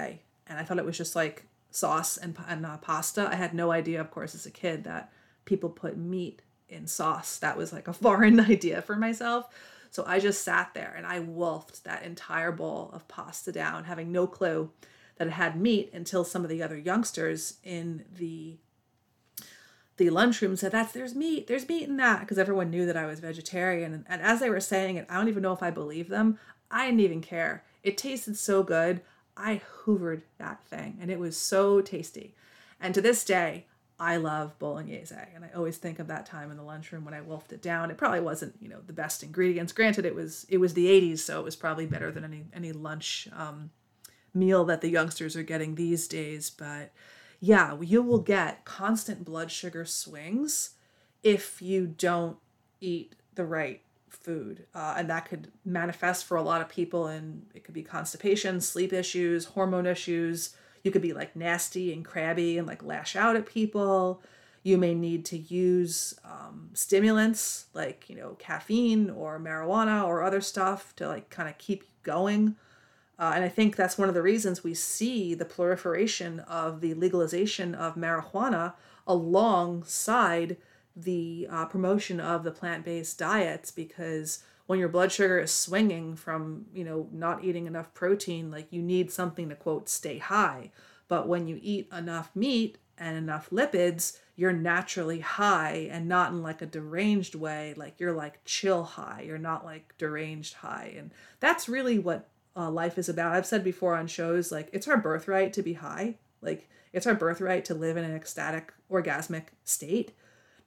and I thought it was just like sauce and pasta. I had no idea, of course, as a kid, that people put meat in sauce. That was like a foreign idea for myself. So I just sat there and I wolfed that entire bowl of pasta down, having no clue that it had meat, until some of the other youngsters in the lunchroom said, there's meat in that, because everyone knew that I was vegetarian. And as they were saying it, I don't even know if I believed them. I didn't even care. It tasted so good. I hoovered that thing, and it was so tasty. And to this day, I love bolognese, and I always think of that time in the lunchroom when I wolfed it down. It probably wasn't, the best ingredients. Granted, it was the 80s, so it was probably better than any lunch meal that the youngsters are getting these days. But yeah, you will get constant blood sugar swings if you don't eat the right food. And that could manifest for a lot of people, and it could be constipation, sleep issues, hormone issues. You could be like nasty and crabby and like lash out at people. You may need to use stimulants like, caffeine or marijuana or other stuff to like kind of keep you going. And I think that's one of the reasons we see the proliferation of the legalization of marijuana alongside the promotion of the plant-based diets, because when your blood sugar is swinging from, not eating enough protein, like you need something to, quote, stay high. But when you eat enough meat and enough lipids, you're naturally high, and not in like a deranged way. Like you're like chill high. You're not like deranged high. And that's really what life is about. I've said before on shows, like it's our birthright to be high. Like it's our birthright to live in an ecstatic, orgasmic state.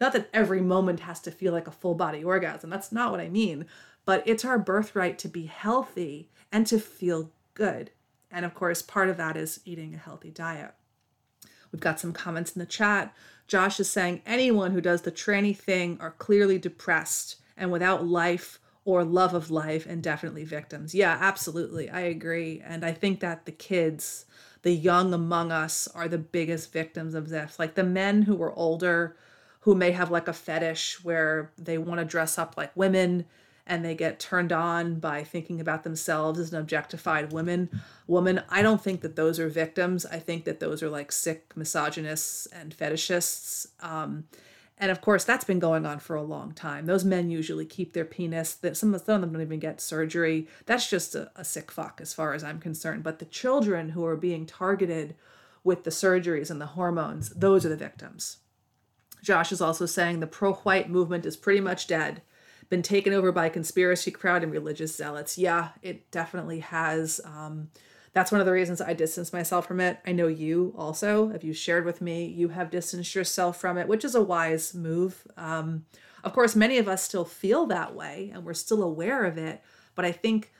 Not that every moment has to feel like a full body orgasm. That's not what I mean. But it's our birthright to be healthy and to feel good. And of course, part of that is eating a healthy diet. We've got some comments in the chat. Josh is saying, anyone who does the tranny thing are clearly depressed and without life or love of life, and definitely victims. Yeah, absolutely. I agree. And I think that the kids, the young among us, are the biggest victims of this. Like the men who were older, who may have like a fetish where they want to dress up like women, and they get turned on by thinking about themselves as an objectified woman. I don't think that those are victims. I think that those are like sick misogynists and fetishists. And of course, that's been going on for a long time. Those men usually keep their penis. Some of them don't even get surgery. That's just a sick fuck as far as I'm concerned. But the children who are being targeted with the surgeries and the hormones, those are the victims. Josh is also saying the pro-white movement is pretty much dead, been taken over by conspiracy crowd and religious zealots. Yeah, it definitely has. That's one of the reasons I distanced myself from it. I know you also, if you shared with me, you have distanced yourself from it, which is a wise move. Of course, many of us still feel that way, and we're still aware of it. But I think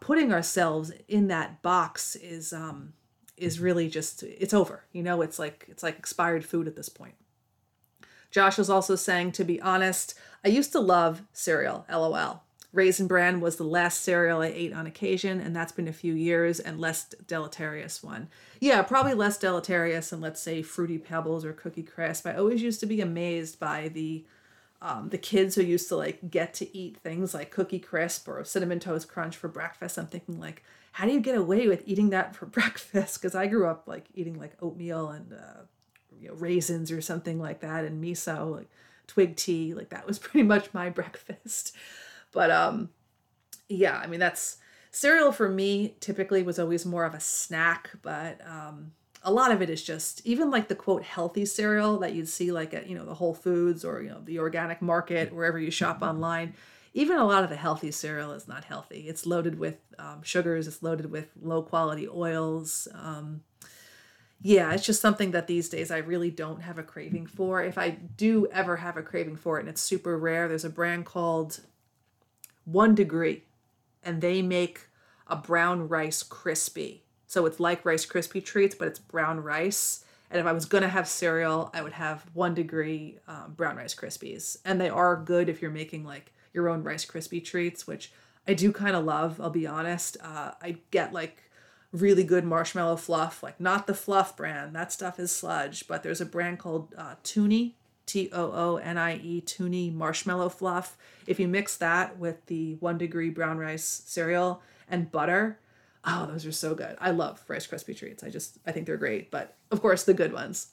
putting ourselves in that box is really just, it's over. It's like expired food at this point. Josh is also saying, to be honest, I used to love cereal, LOL. Raisin Bran was the last cereal I ate on occasion, and that's been a few years, and less deleterious one. Yeah, probably less deleterious than, let's say, Fruity Pebbles or Cookie Crisp. I always used to be amazed by the kids who used to like get to eat things like Cookie Crisp or Cinnamon Toast Crunch for breakfast. I'm thinking like, how do you get away with eating that for breakfast? Because I grew up like eating like oatmeal and raisins or something like that, and miso, like twig tea, like that was pretty much my breakfast. But yeah, I mean, that's cereal for me typically was always more of a snack, but a lot of it is just even like the quote healthy cereal that you'd see like at the Whole Foods or the organic market, wherever you shop online. Even a lot of the healthy cereal is not healthy. It's loaded with sugars, it's loaded with low quality oils. Yeah, it's just something that these days I really don't have a craving for. If I do ever have a craving for it, and it's super rare, there's a brand called One Degree, and they make a brown rice crispy. So it's like Rice Krispie Treats, but it's brown rice. And if I was going to have cereal, I would have One Degree brown rice crispies. And they are good if you're making like your own Rice Krispie Treats, which I do kind of love, I'll be honest. I get like really good marshmallow fluff, like not the fluff brand. That stuff is sludge, but there's a brand called Toonie, Toonie Toonie marshmallow fluff. If you mix that with the One Degree brown rice cereal and butter, oh, those are so good. I love Rice Krispie Treats. I think they're great. But of course, the good ones.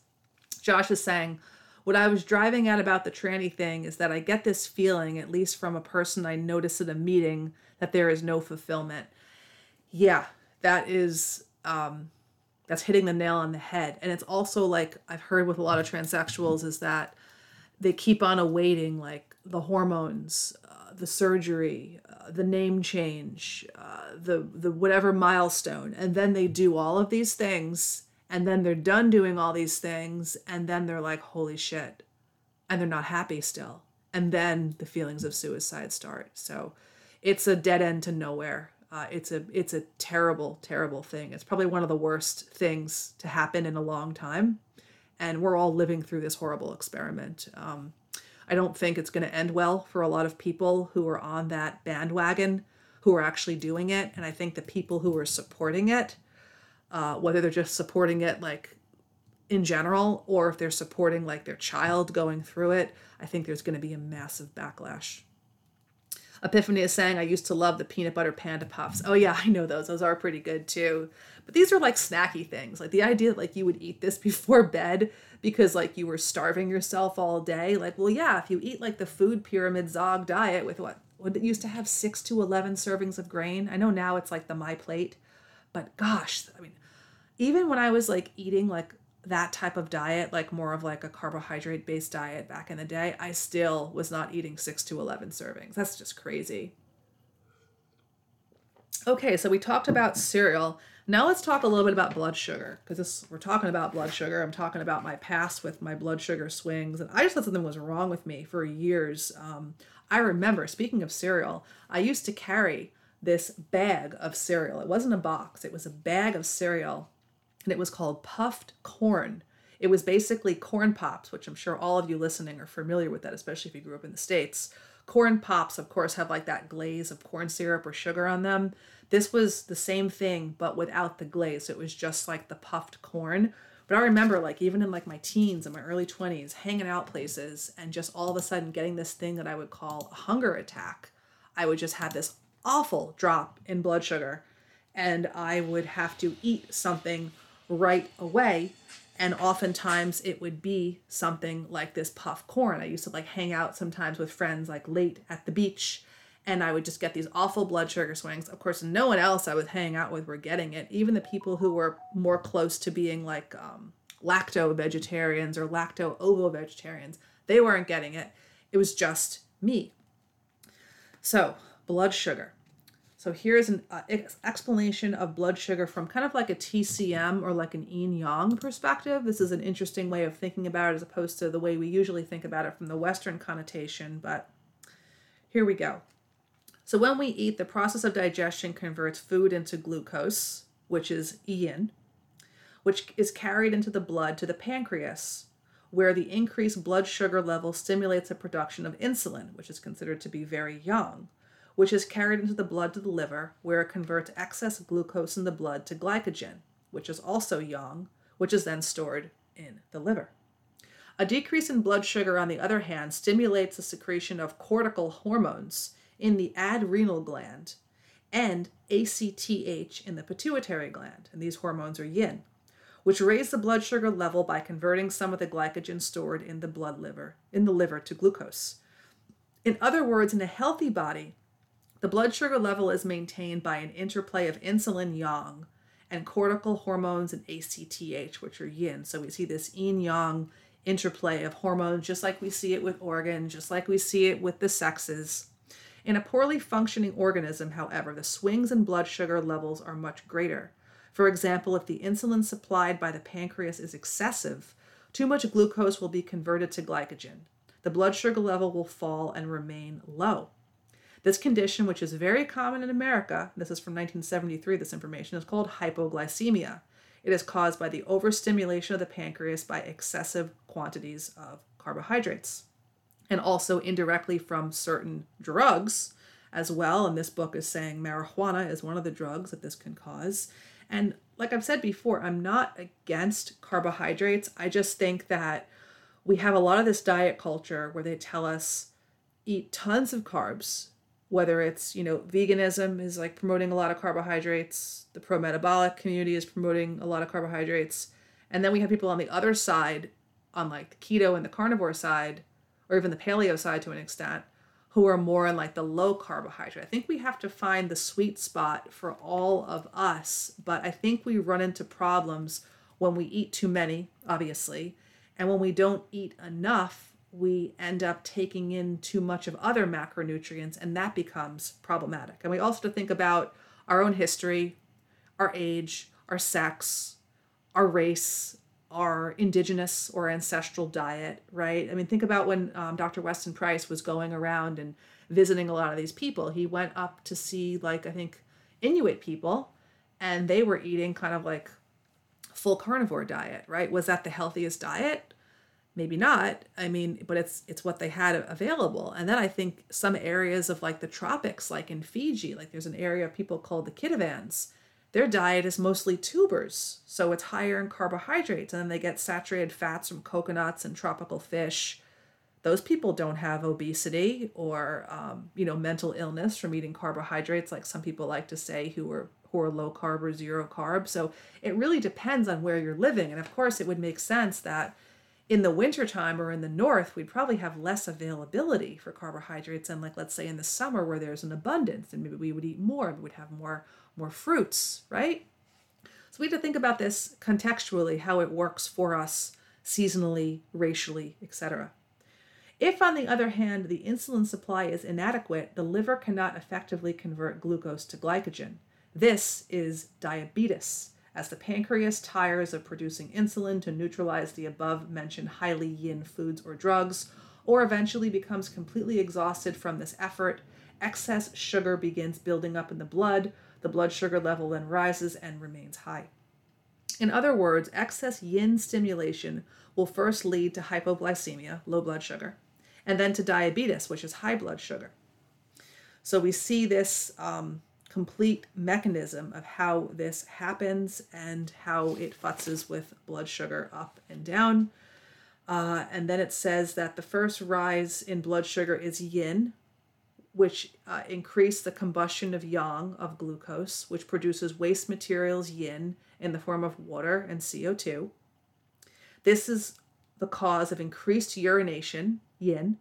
Josh is saying, what I was driving at about the tranny thing is that I get this feeling, at least from a person I notice at a meeting, that there is no fulfillment. Yeah, that is, that's hitting the nail on the head. And it's also like I've heard with a lot of transsexuals is that they keep on awaiting like the hormones, the surgery, the name change, the whatever milestone. And then they do all of these things. And then they're done doing all these things. And then they're like, holy shit. And they're not happy still. And then the feelings of suicide start. So it's a dead end to nowhere. It's a terrible, terrible thing. It's probably one of the worst things to happen in a long time. And we're all living through this horrible experiment. I don't think it's going to end well for a lot of people who are on that bandwagon, who are actually doing it. And I think the people who are supporting it, whether they're just supporting it like in general, or if they're supporting like their child going through it, I think there's going to be a massive backlash. Epiphany is saying, I used to love the peanut butter panda puffs. Oh yeah, I know those. Those are pretty good too. But these are like snacky things. Like the idea that like you would eat this before bed because like you were starving yourself all day. Like, well, yeah, if you eat like the food pyramid Zog diet with what it used to have 6 to 11 servings of grain. I know now it's like the My Plate, but gosh, I mean, even when I was like eating like that type of diet, like more of like a carbohydrate based diet back in the day, I still was not eating 6 to 11 servings. That's just crazy. Okay, so we talked about cereal. Now let's talk a little bit about blood sugar, because we're talking about blood sugar. I'm talking about my past with my blood sugar swings. And I just thought something was wrong with me for years. I remember, speaking of cereal, I used to carry this bag of cereal. It wasn't a box. It was a bag of cereal. And it was called puffed corn. It was basically Corn Pops, which I'm sure all of you listening are familiar with that, especially if you grew up in the States. Corn Pops, of course, have like that glaze of corn syrup or sugar on them. This was the same thing, but without the glaze. It was just like the puffed corn. But I remember like even in like my teens and my early 20s, hanging out places and just all of a sudden getting this thing that I would call a hunger attack. I would just have this awful drop in blood sugar and I would have to eat something right away, and oftentimes it would be something like this puff corn. I used to like hang out sometimes with friends like late at the beach, and I would just get these awful blood sugar swings. Of course, no one else I was hanging out with were getting it. Even the people who were more close to being like lacto vegetarians or lacto ovo vegetarians, they weren't getting it. It was just me. So blood sugar. So here's an explanation of blood sugar from kind of like a TCM or like an yin yang perspective. This is an interesting way of thinking about it as opposed to the way we usually think about it from the Western connotation, but here we go. So when we eat, the process of digestion converts food into glucose, which is yin, which is carried into the blood to the pancreas, where the increased blood sugar level stimulates the production of insulin, which is considered to be very yang, which is carried into the blood to the liver, where it converts excess glucose in the blood to glycogen, which is also yang, which is then stored in the liver. A decrease in blood sugar, on the other hand, stimulates the secretion of cortical hormones in the adrenal gland and ACTH in the pituitary gland, and these hormones are yin, which raise the blood sugar level by converting some of the glycogen stored in the liver to glucose. In other words, in a healthy body, the blood sugar level is maintained by an interplay of insulin yang and cortical hormones and ACTH, which are yin. So we see this yin-yang interplay of hormones, just like we see it with organs, just like we see it with the sexes. In a poorly functioning organism, however, the swings in blood sugar levels are much greater. For example, if the insulin supplied by the pancreas is excessive, too much glucose will be converted to glycogen. The blood sugar level will fall and remain low. This condition, which is very common in America, this is from 1973, this information, is called hypoglycemia. It is caused by the overstimulation of the pancreas by excessive quantities of carbohydrates, and also indirectly from certain drugs as well. And this book is saying marijuana is one of the drugs that this can cause. And like I've said before, I'm not against carbohydrates. I just think that we have a lot of this diet culture where they tell us eat tons of carbs, whether it's, you know, veganism is like promoting a lot of carbohydrates. The pro-metabolic community is promoting a lot of carbohydrates. And then we have people on the other side, on like the keto and the carnivore side, or even the paleo side to an extent, who are more in like the low carbohydrate. I think we have to find the sweet spot for all of us, but I think we run into problems when we eat too many, obviously, and when we don't eat enough, we end up taking in too much of other macronutrients, and that becomes problematic. And we also have to think about our own history, our age, our sex, our race, our indigenous or ancestral diet, right? I mean, think about when Dr. Weston Price was going around and visiting a lot of these people. He went up to see, like, I think, Inuit people, and they were eating kind of like full carnivore diet, right? Was that the healthiest diet? Maybe not. I mean, but it's what they had available. And then I think some areas of like the tropics, like in Fiji, like there's an area of people called the Kitavans. Their diet is mostly tubers. So it's higher in carbohydrates, and then they get saturated fats from coconuts and tropical fish. Those people don't have obesity or, you know, mental illness from eating carbohydrates, like some people like to say who are low carb or zero carb. So it really depends on where you're living. And of course it would make sense that in the wintertime or in the north, we'd probably have less availability for carbohydrates. And like, let's say in the summer where there's an abundance, and maybe we would eat more, we would have more fruits, right? So we have to think about this contextually, how it works for us seasonally, racially, etc. If, on the other hand, the insulin supply is inadequate, the liver cannot effectively convert glucose to glycogen. This is diabetes, as the pancreas tires of producing insulin to neutralize the above-mentioned highly yin foods or drugs, or eventually becomes completely exhausted from this effort. Excess sugar begins building up in the blood. The blood sugar level then rises and remains high. In other words, excess yin stimulation will first lead to hypoglycemia, low blood sugar, and then to diabetes, which is high blood sugar. So we see this complete mechanism of how this happens and how it futzes with blood sugar up and down. And then it says that the first rise in blood sugar is yin, which increase the combustion of yang, of glucose, which produces waste materials, yin, in the form of water and CO2. This is the cause of increased urination, yin,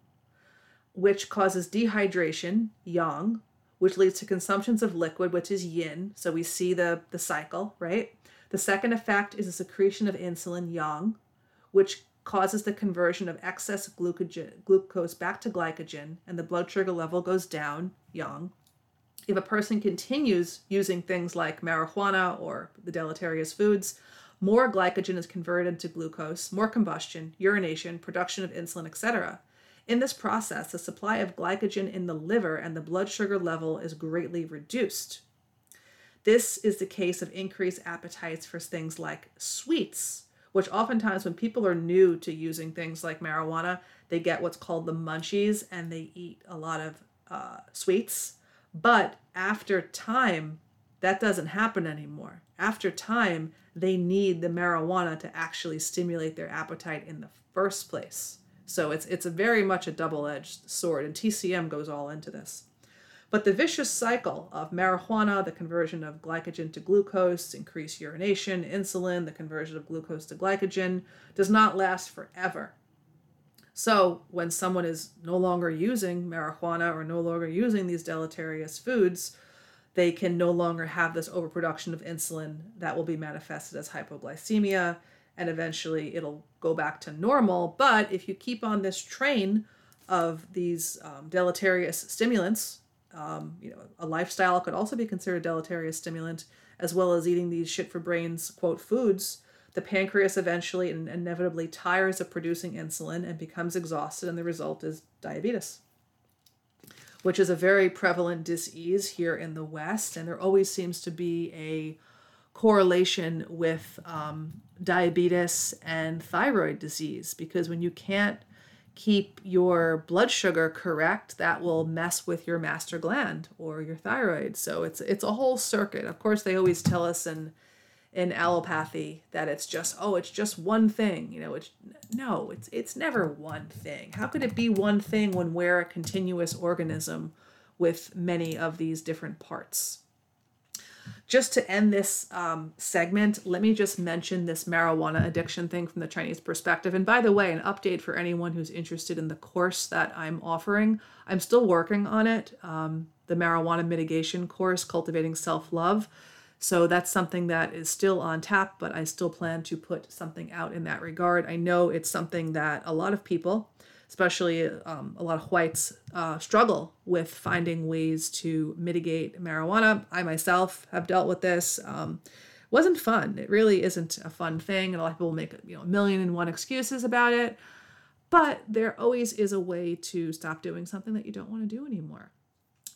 which causes dehydration, yang, which leads to consumptions of liquid, which is yin. So we see the cycle, right? The second effect is a secretion of insulin, yang, which causes the conversion of excess glucose back to glycogen, and the blood sugar level goes down, yang. If a person continues using things like marijuana or the deleterious foods, more glycogen is converted into glucose, more combustion, urination, production of insulin, etc. In this process, the supply of glycogen in the liver and the blood sugar level is greatly reduced. This is the case of increased appetites for things like sweets, which oftentimes when people are new to using things like marijuana, they get what's called the munchies and they eat a lot of sweets. But after time, that doesn't happen anymore. After time, they need the marijuana to actually stimulate their appetite in the first place. So it's a very much a double-edged sword, and TCM goes all into this. But the vicious cycle of marijuana, the conversion of glycogen to glucose, increased urination, insulin, the conversion of glucose to glycogen, does not last forever. So when someone is no longer using marijuana or no longer using these deleterious foods, they can no longer have this overproduction of insulin that will be manifested as hypoglycemia, and eventually it'll go back to normal. But if you keep on this train of these deleterious stimulants, you know, a lifestyle could also be considered a deleterious stimulant, as well as eating these shit for brains, quote, foods, the pancreas eventually and inevitably tires of producing insulin and becomes exhausted, and the result is diabetes, which is a very prevalent disease here in the West. And there always seems to be a correlation with diabetes and thyroid disease, because when you can't keep your blood sugar correct, that will mess with your master gland or your thyroid. So it's a whole circuit. Of course, they always tell us in in allopathy that it's just, oh, it's just one thing. You know, it's never one thing. How could it be one thing when we're a continuous organism with many of these different parts? Just to end this segment, let me just mention this marijuana addiction thing from the Chinese perspective. And by the way, an update for anyone who's interested in the course that I'm offering. I'm still working on it, the marijuana mitigation course, Cultivating Self-Love. So that's something that is still on tap, but I still plan to put something out in that regard. I know it's something that a lot of people, especially a lot of whites, struggle with finding ways to mitigate marijuana. I myself have dealt with this. It wasn't fun. It really isn't a fun thing. And a lot of people make a million and one excuses about it. But there always is a way to stop doing something that you don't want to do anymore.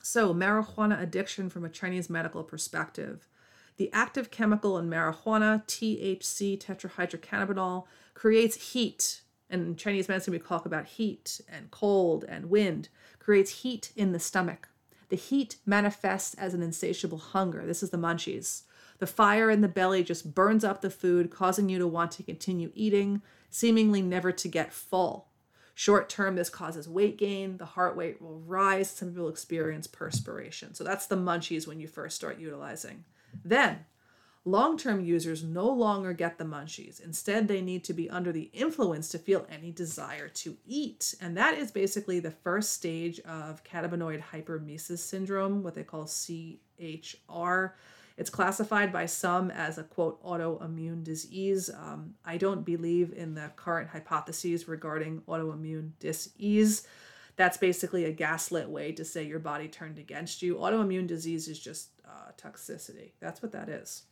So marijuana addiction from a Chinese medical perspective. The active chemical in marijuana, THC, tetrahydrocannabinol, creates heat. And in Chinese medicine, we talk about heat and cold and wind. Creates heat in the stomach. The heat manifests as an insatiable hunger. This is the munchies. The fire in the belly just burns up the food, causing you to want to continue eating, seemingly never to get full. Short term, this causes weight gain. The heart rate will rise. Some people experience perspiration. So that's the munchies when you first start utilizing. Then, long-term users no longer get the munchies. Instead, they need to be under the influence to feel any desire to eat. And that is basically the first stage of cannabinoid hyperemesis syndrome, what they call CHR. It's classified by some as a, quote, autoimmune disease. I don't believe in the current hypotheses regarding autoimmune disease. That's basically a gaslit way to say your body turned against you. Autoimmune disease is just toxicity. That's what that is.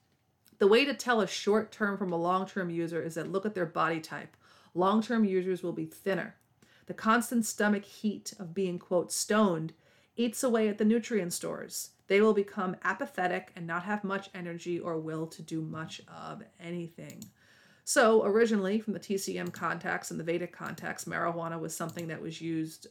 The way to tell a short-term from a long-term user is that look at their body type. Long-term users will be thinner. The constant stomach heat of being, quote, stoned eats away at the nutrient stores. They will become apathetic and not have much energy or will to do much of anything. So originally, from the TCM context and the Vedic context, marijuana was something that was used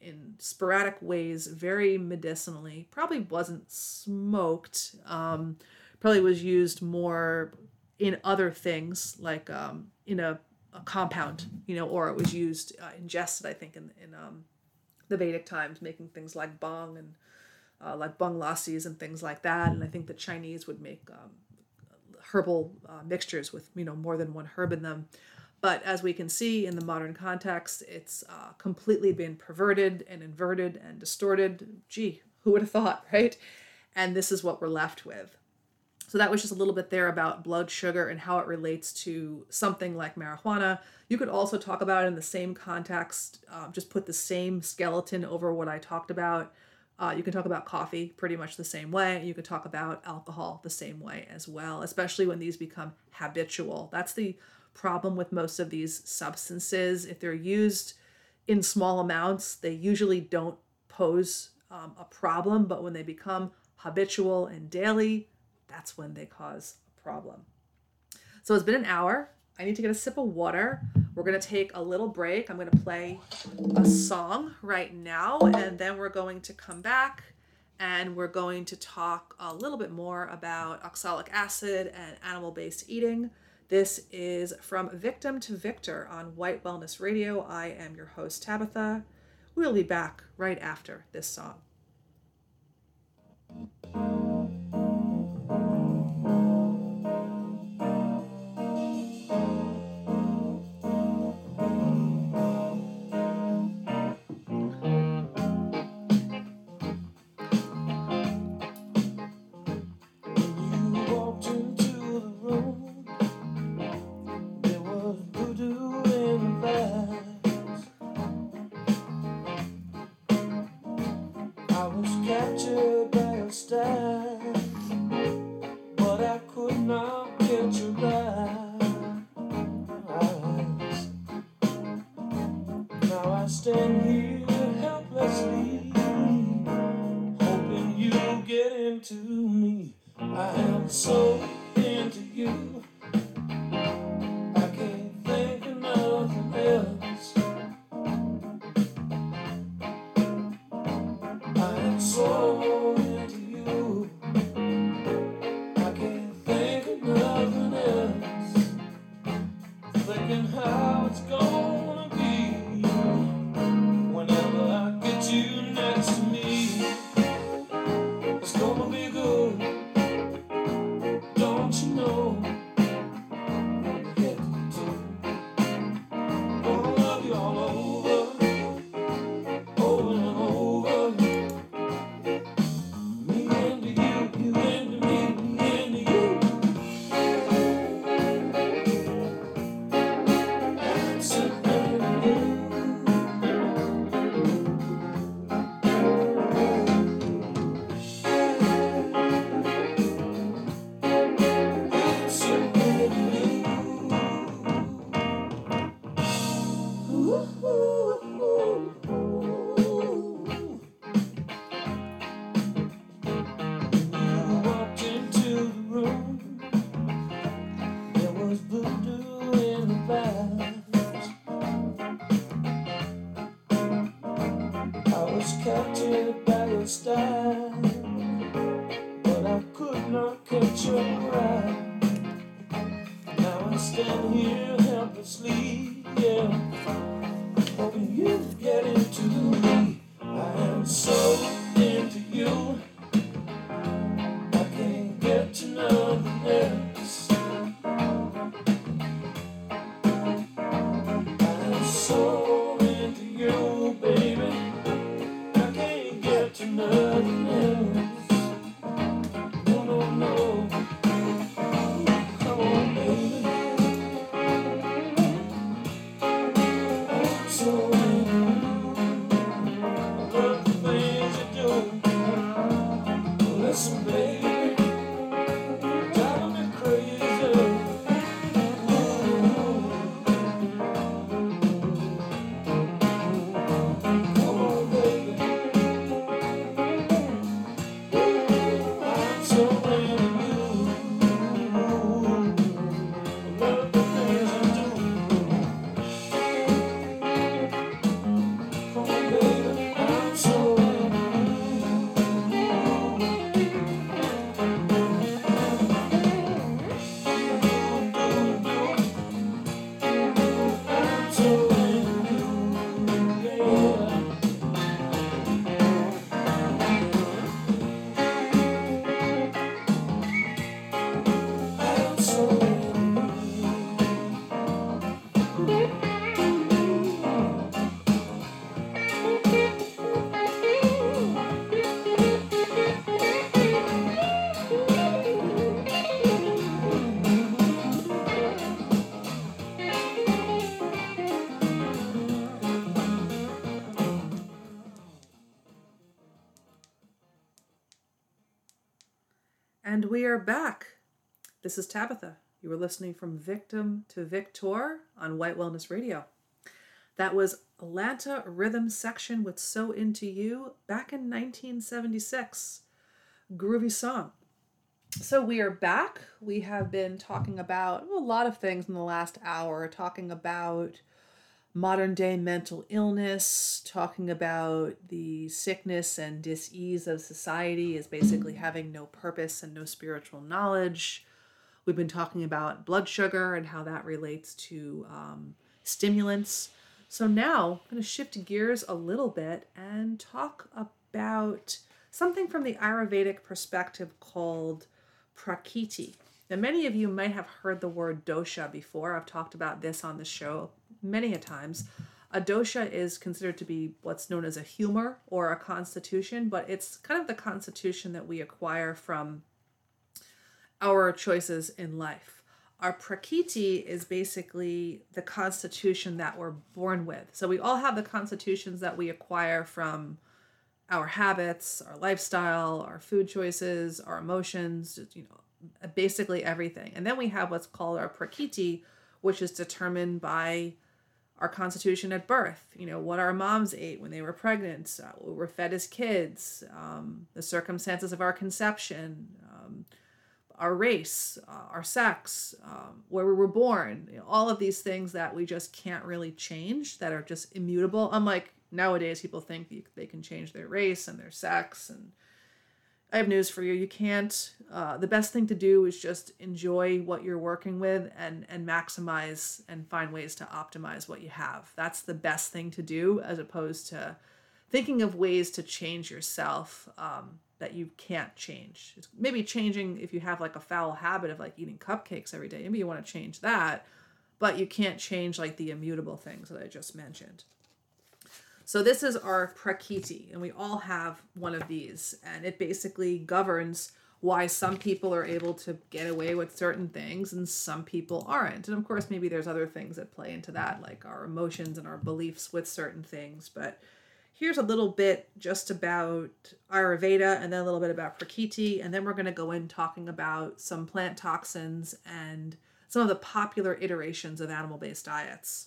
in sporadic ways, very medicinally. Probably wasn't smoked. Probably was used more in other things, like in a compound, or it was used, ingested, I think, in the Vedic times, making things like bhang and like bhang lassies and things like that. And I think the Chinese would make herbal mixtures with, more than one herb in them. But as we can see in the modern context, it's completely been perverted and inverted and distorted. Gee, who would have thought, right? And this is what we're left with. So that was just a little bit there about blood sugar and how it relates to something like marijuana. You could also talk about it in the same context, just put the same skeleton over what I talked about. You can talk about coffee pretty much the same way. You could talk about alcohol the same way as well, especially when these become habitual. That's the problem with most of these substances. If they're used in small amounts, they usually don't pose a problem, but when they become habitual and daily, that's when they cause a problem. So it's been an hour. I need to get a sip of water. We're going to take a little break. I'm going to play a song right now, and then we're going to come back and we're going to talk a little bit more about oxalic acid and animal-based eating. This is From Victim to Victor on White Wellness Radio. I am your host, Tabitha. We'll be back right after this song. So into you, I can't think of nothing. was voodoo in the past. I was captured by the stars, but I could not catch a breath. Now I stand here helplessly, yeah, hoping you get into me. I am so into you, I can't get to nothing else. I'm so into you, baby, I can't get to nothing else. No, no, no, come on, baby, I'm so And we are back. This is Tabitha. You were listening From Victim to Victor on White Wellness Radio. That was Atlanta Rhythm Section with So Into You back in 1976. Groovy song. So we are back. We have been talking about a lot of things in the last hour, talking about modern day mental illness, talking about the sickness and dis-ease of society is basically having no purpose and no spiritual knowledge. We've been talking about blood sugar and how that relates to stimulants. So now I'm going to shift gears a little bit and talk about something from the Ayurvedic perspective called Prakiti. Now, many of you might have heard the word dosha before. I've talked about this on the show many a times. A dosha is considered to be what's known as a humor or a constitution, but it's kind of the constitution that we acquire from our choices in life. Our prakiti is basically the constitution that we're born with. So we all have the constitutions that we acquire from our habits, our lifestyle, our food choices, our emotions, you know, basically everything. And then we have what's called our prakiti, which is determined by our constitution at birth, you know, what our moms ate when they were pregnant, what we were fed as kids, the circumstances of our conception, our race, our sex, where we were born, you know, all of these things that we just can't really change, that are just immutable. Unlike nowadays, people think they can change their race and their sex. And I have news for you. You can't. The best thing to do is just enjoy what you're working with and maximize and find ways to optimize what you have. That's the best thing to do, as opposed to thinking of ways to change yourself that you can't change. It's maybe changing if you have like a foul habit of like eating cupcakes every day. Maybe you want to change that, but you can't change like the immutable things that I just mentioned. So this is our prakiti, and we all have one of these, and it basically governs why some people are able to get away with certain things and some people aren't. And of course, maybe there's other things that play into that, like our emotions and our beliefs with certain things. But here's a little bit just about Ayurveda, and then a little bit about prakiti, and then we're going to go in talking about some plant toxins and some of the popular iterations of animal-based diets.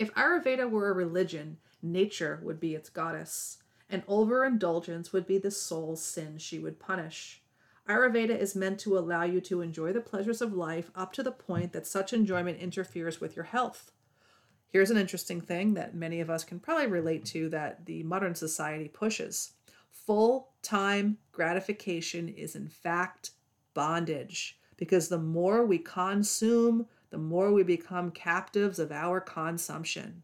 If Ayurveda were a religion, nature would be its goddess, and overindulgence would be the soul's sin she would punish. Ayurveda is meant to allow you to enjoy the pleasures of life up to the point that such enjoyment interferes with your health. Here's an interesting thing that many of us can probably relate to that the modern society pushes. Full-time gratification is in fact bondage, because the more we consume, the more we become captives of our consumption.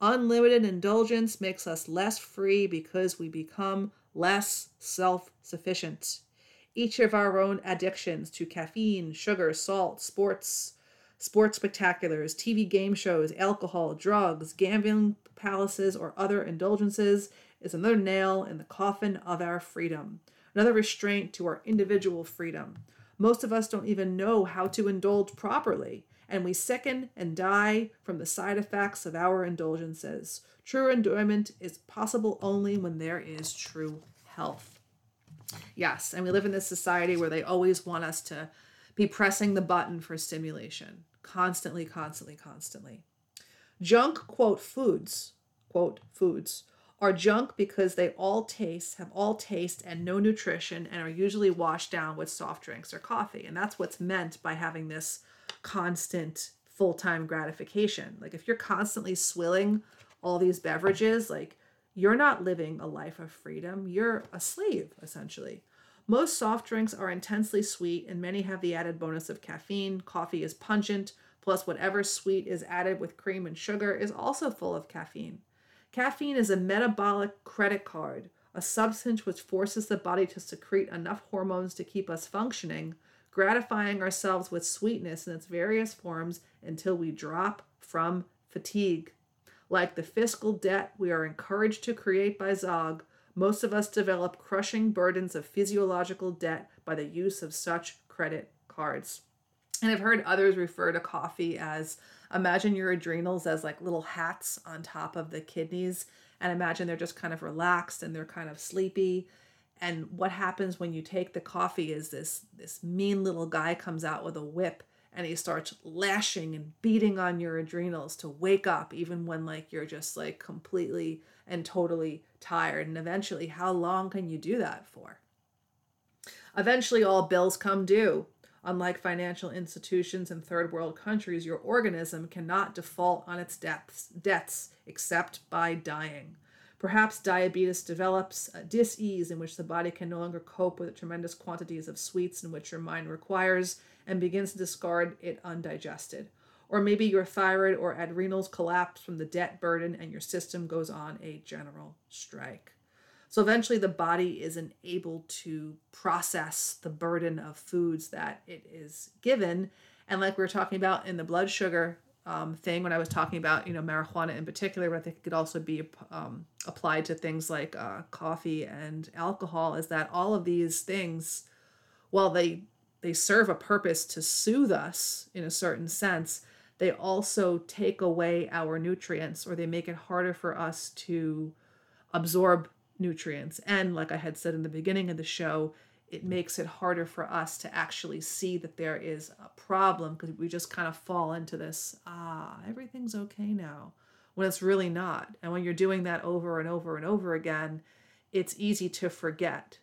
Unlimited indulgence makes us less free because we become less self-sufficient. Each of our own addictions to caffeine, sugar, salt, sports spectaculars, TV game shows, alcohol, drugs, gambling palaces, or other indulgences is another nail in the coffin of our freedom, another restraint to our individual freedom. Most of us don't even know how to indulge properly, and we sicken and die from the side effects of our indulgences. True enjoyment is possible only when there is true health. Yes, and we live in this society where they always want us to be pressing the button for stimulation. Constantly, constantly, constantly. Junk, quote, foods, are junk because they have all taste and no nutrition and are usually washed down with soft drinks or coffee. And that's what's meant by having this constant full-time gratification. Like if you're constantly swilling all these beverages, like you're not living a life of freedom. You're a slave, essentially. Most soft drinks are intensely sweet, and many have the added bonus of caffeine. Coffee is pungent, plus whatever sweet is added with cream and sugar is also full of caffeine. Caffeine is a metabolic credit card, a substance which forces the body to secrete enough hormones to keep us functioning, gratifying ourselves with sweetness in its various forms until we drop from fatigue. Like the fiscal debt we are encouraged to create by Zog, most of us develop crushing burdens of physiological debt by the use of such credit cards. And I've heard others refer to coffee as, imagine your adrenals as like little hats on top of the kidneys, and imagine they're just kind of relaxed and they're kind of sleepy. And what happens when you take the coffee is this mean little guy comes out with a whip, and he starts lashing and beating on your adrenals to wake up, even when like you're just like completely and totally tired. And eventually, how long can you do that for? Eventually, all bills come due. Unlike financial institutions in third world countries, your organism cannot default on its debts except by dying. Perhaps diabetes develops a dis-ease in which the body can no longer cope with the tremendous quantities of sweets in which your mind requires, and begins to discard it undigested. Or maybe your thyroid or adrenals collapse from the debt burden and your system goes on a general strike. So eventually the body isn't able to process the burden of foods that it is given. And like we were talking about in the blood sugar thing, when I was talking about, marijuana in particular, but I think it could also be applied to things like coffee and alcohol, is that all of these things, while they serve a purpose to soothe us in a certain sense, they also take away our nutrients, or they make it harder for us to absorb nutrients. And like I had said in the beginning of the show, it makes it harder for us to actually see that there is a problem, because we just kind of fall into this, everything's okay now, when it's really not. And when you're doing that over and over and over again, it's easy to forget.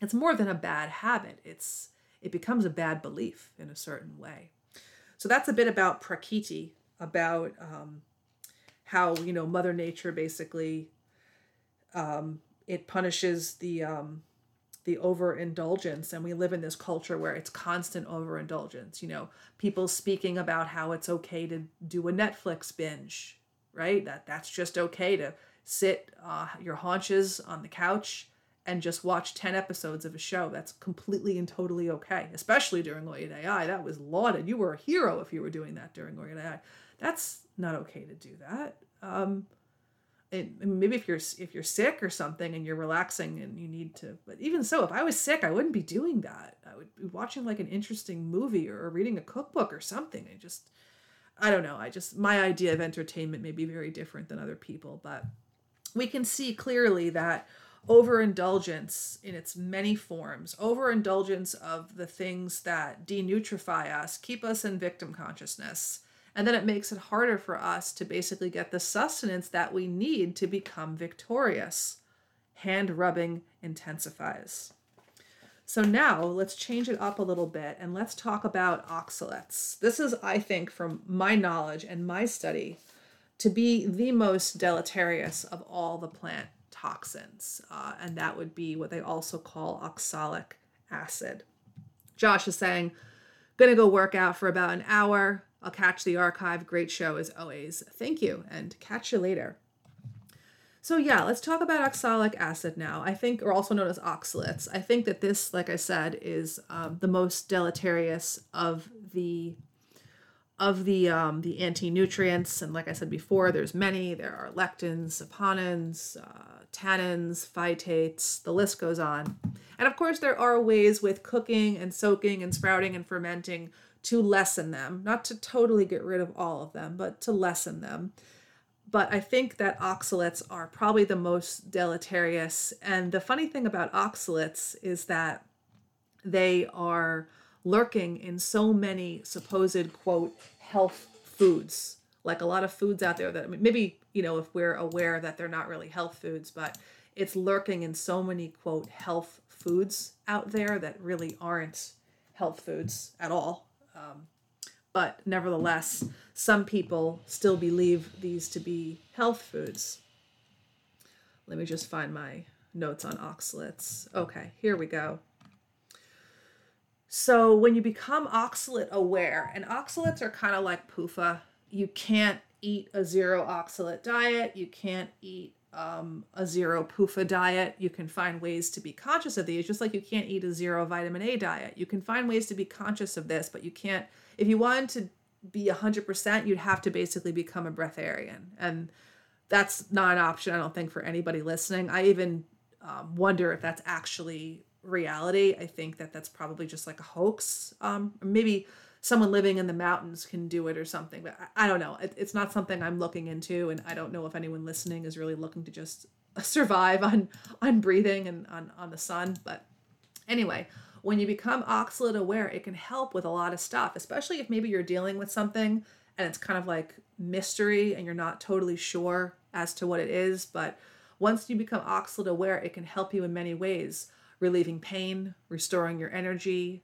It's more than a bad habit. It becomes a bad belief in a certain way. So that's a bit about Prakiti, about how Mother Nature basically it punishes the overindulgence, and we live in this culture where it's constant overindulgence. People speaking about how it's okay to do a Netflix binge, right? That's just okay to sit your haunches on the couch and just watch 10 episodes of a show. That's completely and totally okay, especially during OpenAI. That was lauded. You were a hero if you were doing that during OpenAI. That's not okay to do that. And maybe if you're sick or something and you're relaxing and you need to, but even so, if I was sick, I wouldn't be doing that. I would be watching like an interesting movie or reading a cookbook or something. I don't know. My idea of entertainment may be very different than other people, but we can see clearly that overindulgence in its many forms, overindulgence of the things that denutrify us, keep us in victim consciousness. And then it makes it harder for us to basically get the sustenance that we need to become victorious. Hand rubbing intensifies. So now let's change it up a little bit and let's talk about oxalates. This is, I think, from my knowledge and my study, to be the most deleterious of all the plant toxins. And that would be what they also call oxalic acid. Josh is saying, gonna go work out for about an hour. I'll catch the archive. Great show as always. Thank you and catch you later. So yeah, let's talk about oxalic acid now. I think, or also known as oxalates. I think that this, like I said, is the most deleterious of the anti-nutrients. And like I said before, there's many. There are lectins, saponins, tannins, phytates. The list goes on. And of course, there are ways with cooking and soaking and sprouting and fermenting to lessen them. Not to totally get rid of all of them, but to lessen them. But I think that oxalates are probably the most deleterious. And the funny thing about oxalates is that they are lurking in so many supposed, quote, health foods. Like a lot of foods out there that, I mean, maybe, you know, if we're aware that they're not really health foods, but it's lurking in so many, quote, health foods out there that really aren't health foods at all. But nevertheless, some people still believe these to be health foods. Let me just find my notes on oxalates. Okay, here we go. So when you become oxalate aware, and oxalates are kind of like PUFA, you can't eat a zero oxalate diet. You can't eat a zero PUFA diet. You can find ways to be conscious of these, just like you can't eat a zero vitamin A diet. You can find ways to be conscious of this, but you can't. If you wanted to be 100%, you'd have to basically become a breatharian. And that's not an option, I don't think, for anybody listening. I even wonder if that's actually reality. I think that that's probably just like a hoax. Maybe someone living in the mountains can do it or something, but I don't know. It's not something I'm looking into, and I don't know if anyone listening is really looking to just survive on breathing and on the sun. But anyway, when you become oxalate aware, it can help with a lot of stuff, especially if maybe you're dealing with something and it's kind of like mystery and you're not totally sure as to what it is. But once you become oxalate aware, it can help you in many ways, relieving pain, restoring your energy,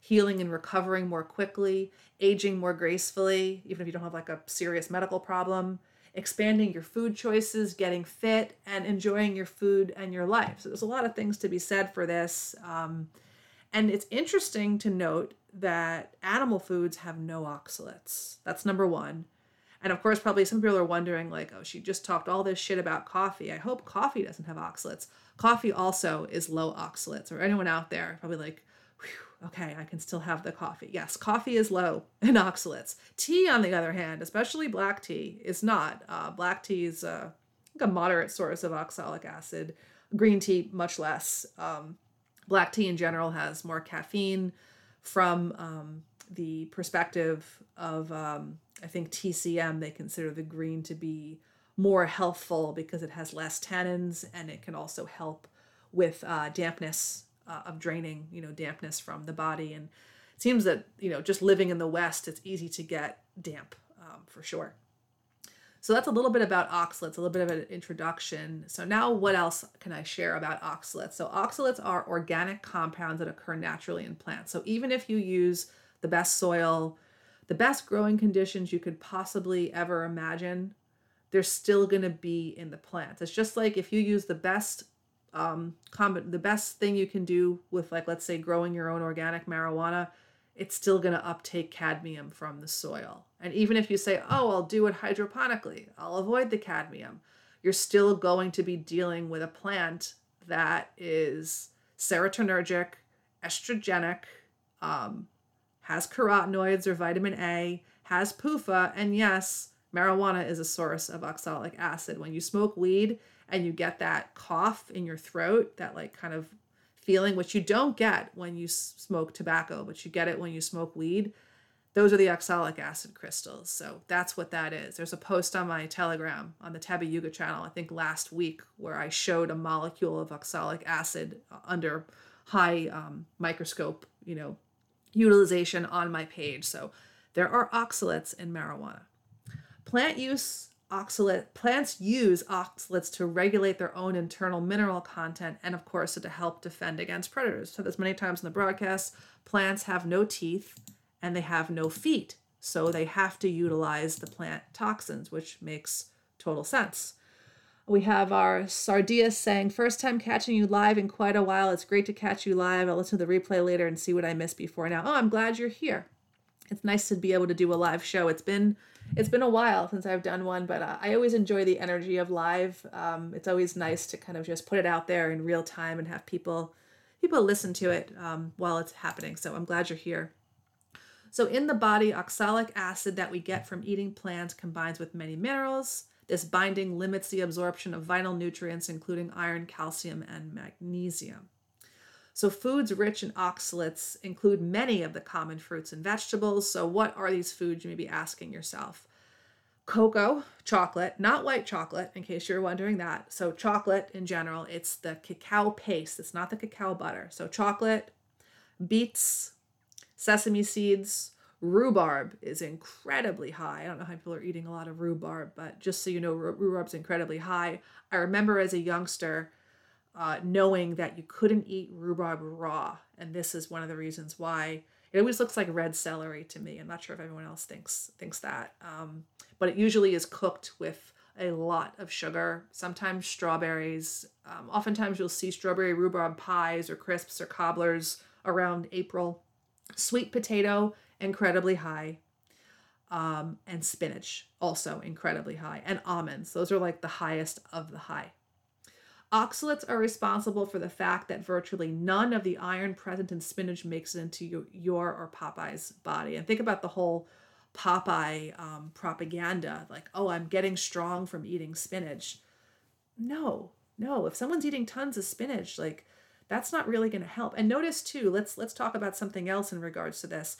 healing and recovering more quickly, aging more gracefully, even if you don't have like a serious medical problem, expanding your food choices, getting fit, and enjoying your food and your life. So there's a lot of things to be said for this. And it's interesting to note that animal foods have no oxalates. That's number one. And of course, probably some people are wondering like, oh, she just talked all this shit about coffee. I hope coffee doesn't have oxalates. Coffee also is low oxalates. Or anyone out there probably like, whew, okay, I can still have the coffee. Yes, coffee is low in oxalates. Tea, on the other hand, especially black tea, is not. Black tea is like a moderate source of oxalic acid. Green tea, much less. Black tea in general has more caffeine from the perspective of, I think, TCM. They consider the green to be more healthful because it has less tannins, and it can also help with dampness of draining, you know, dampness from the body. And it seems that, you know, just living in the West, it's easy to get damp for sure. So that's a little bit about oxalates, a little bit of an introduction. So now what else can I share about oxalates? So oxalates are organic compounds that occur naturally in plants. So even if you use the best soil, the best growing conditions you could possibly ever imagine, they're still going to be in the plants. It's just like if you use the best thing you can do with, like, let's say growing your own organic marijuana, it's still going to uptake cadmium from the soil. And even if you say, oh, I'll do it hydroponically, I'll avoid the cadmium, you're still going to be dealing with a plant that is serotonergic, estrogenic, has carotenoids or vitamin A, has PUFA, and yes, marijuana is a source of oxalic acid. When you smoke weed and you get that cough in your throat, that like kind of feeling, which you don't get when you smoke tobacco, but you get it when you smoke weed, those are the oxalic acid crystals. So that's what that is. There's a post on my Telegram on the Tabi Yuga channel, I think last week, where I showed a molecule of oxalic acid under high microscope, you know, utilization on my page. So there are oxalates in marijuana. Plant use oxalate. Plants use oxalates to regulate their own internal mineral content and, of course, to help defend against predators. So this many times in the broadcast, plants have no teeth and they have no feet, so they have to utilize the plant toxins, which makes total sense. We have our Sardia saying, first time catching you live in quite a while. It's great to catch you live. I'll listen to the replay later and see what I missed before now. Oh, I'm glad you're here. It's nice to be able to do a live show. It's been a while since I've done one, but I always enjoy the energy of live. It's always nice to kind of just put it out there in real time and have people listen to it while it's happening. So I'm glad you're here. So in the body, oxalic acid that we get from eating plants combines with many minerals. This binding limits the absorption of vital nutrients, including iron, calcium, and magnesium. So foods rich in oxalates include many of the common fruits and vegetables. So what are these foods, you may be asking yourself? Cocoa, chocolate, not white chocolate, in case you're wondering that. So chocolate in general, it's the cacao paste. It's not the cacao butter. So chocolate, beets, sesame seeds. Rhubarb is incredibly high. I don't know how people are eating a lot of rhubarb, but just so you know, rhubarb's incredibly high. I remember as a youngster knowing that you couldn't eat rhubarb raw, and this is one of the reasons why. It always looks like red celery to me. I'm not sure if everyone else thinks that, but it usually is cooked with a lot of sugar, sometimes strawberries. Oftentimes you'll see strawberry rhubarb pies or crisps or cobblers around April. Sweet potato, incredibly high, and spinach, also incredibly high, and almonds. Those are like the highest of the high. Oxalates are responsible for the fact that virtually none of the iron present in spinach makes it into your or Popeye's body. And think about the whole Popeye propaganda, like, oh, I'm getting strong from eating spinach. No. If someone's eating tons of spinach, like, that's not really going to help. And notice too, let's talk about something else in regards to this.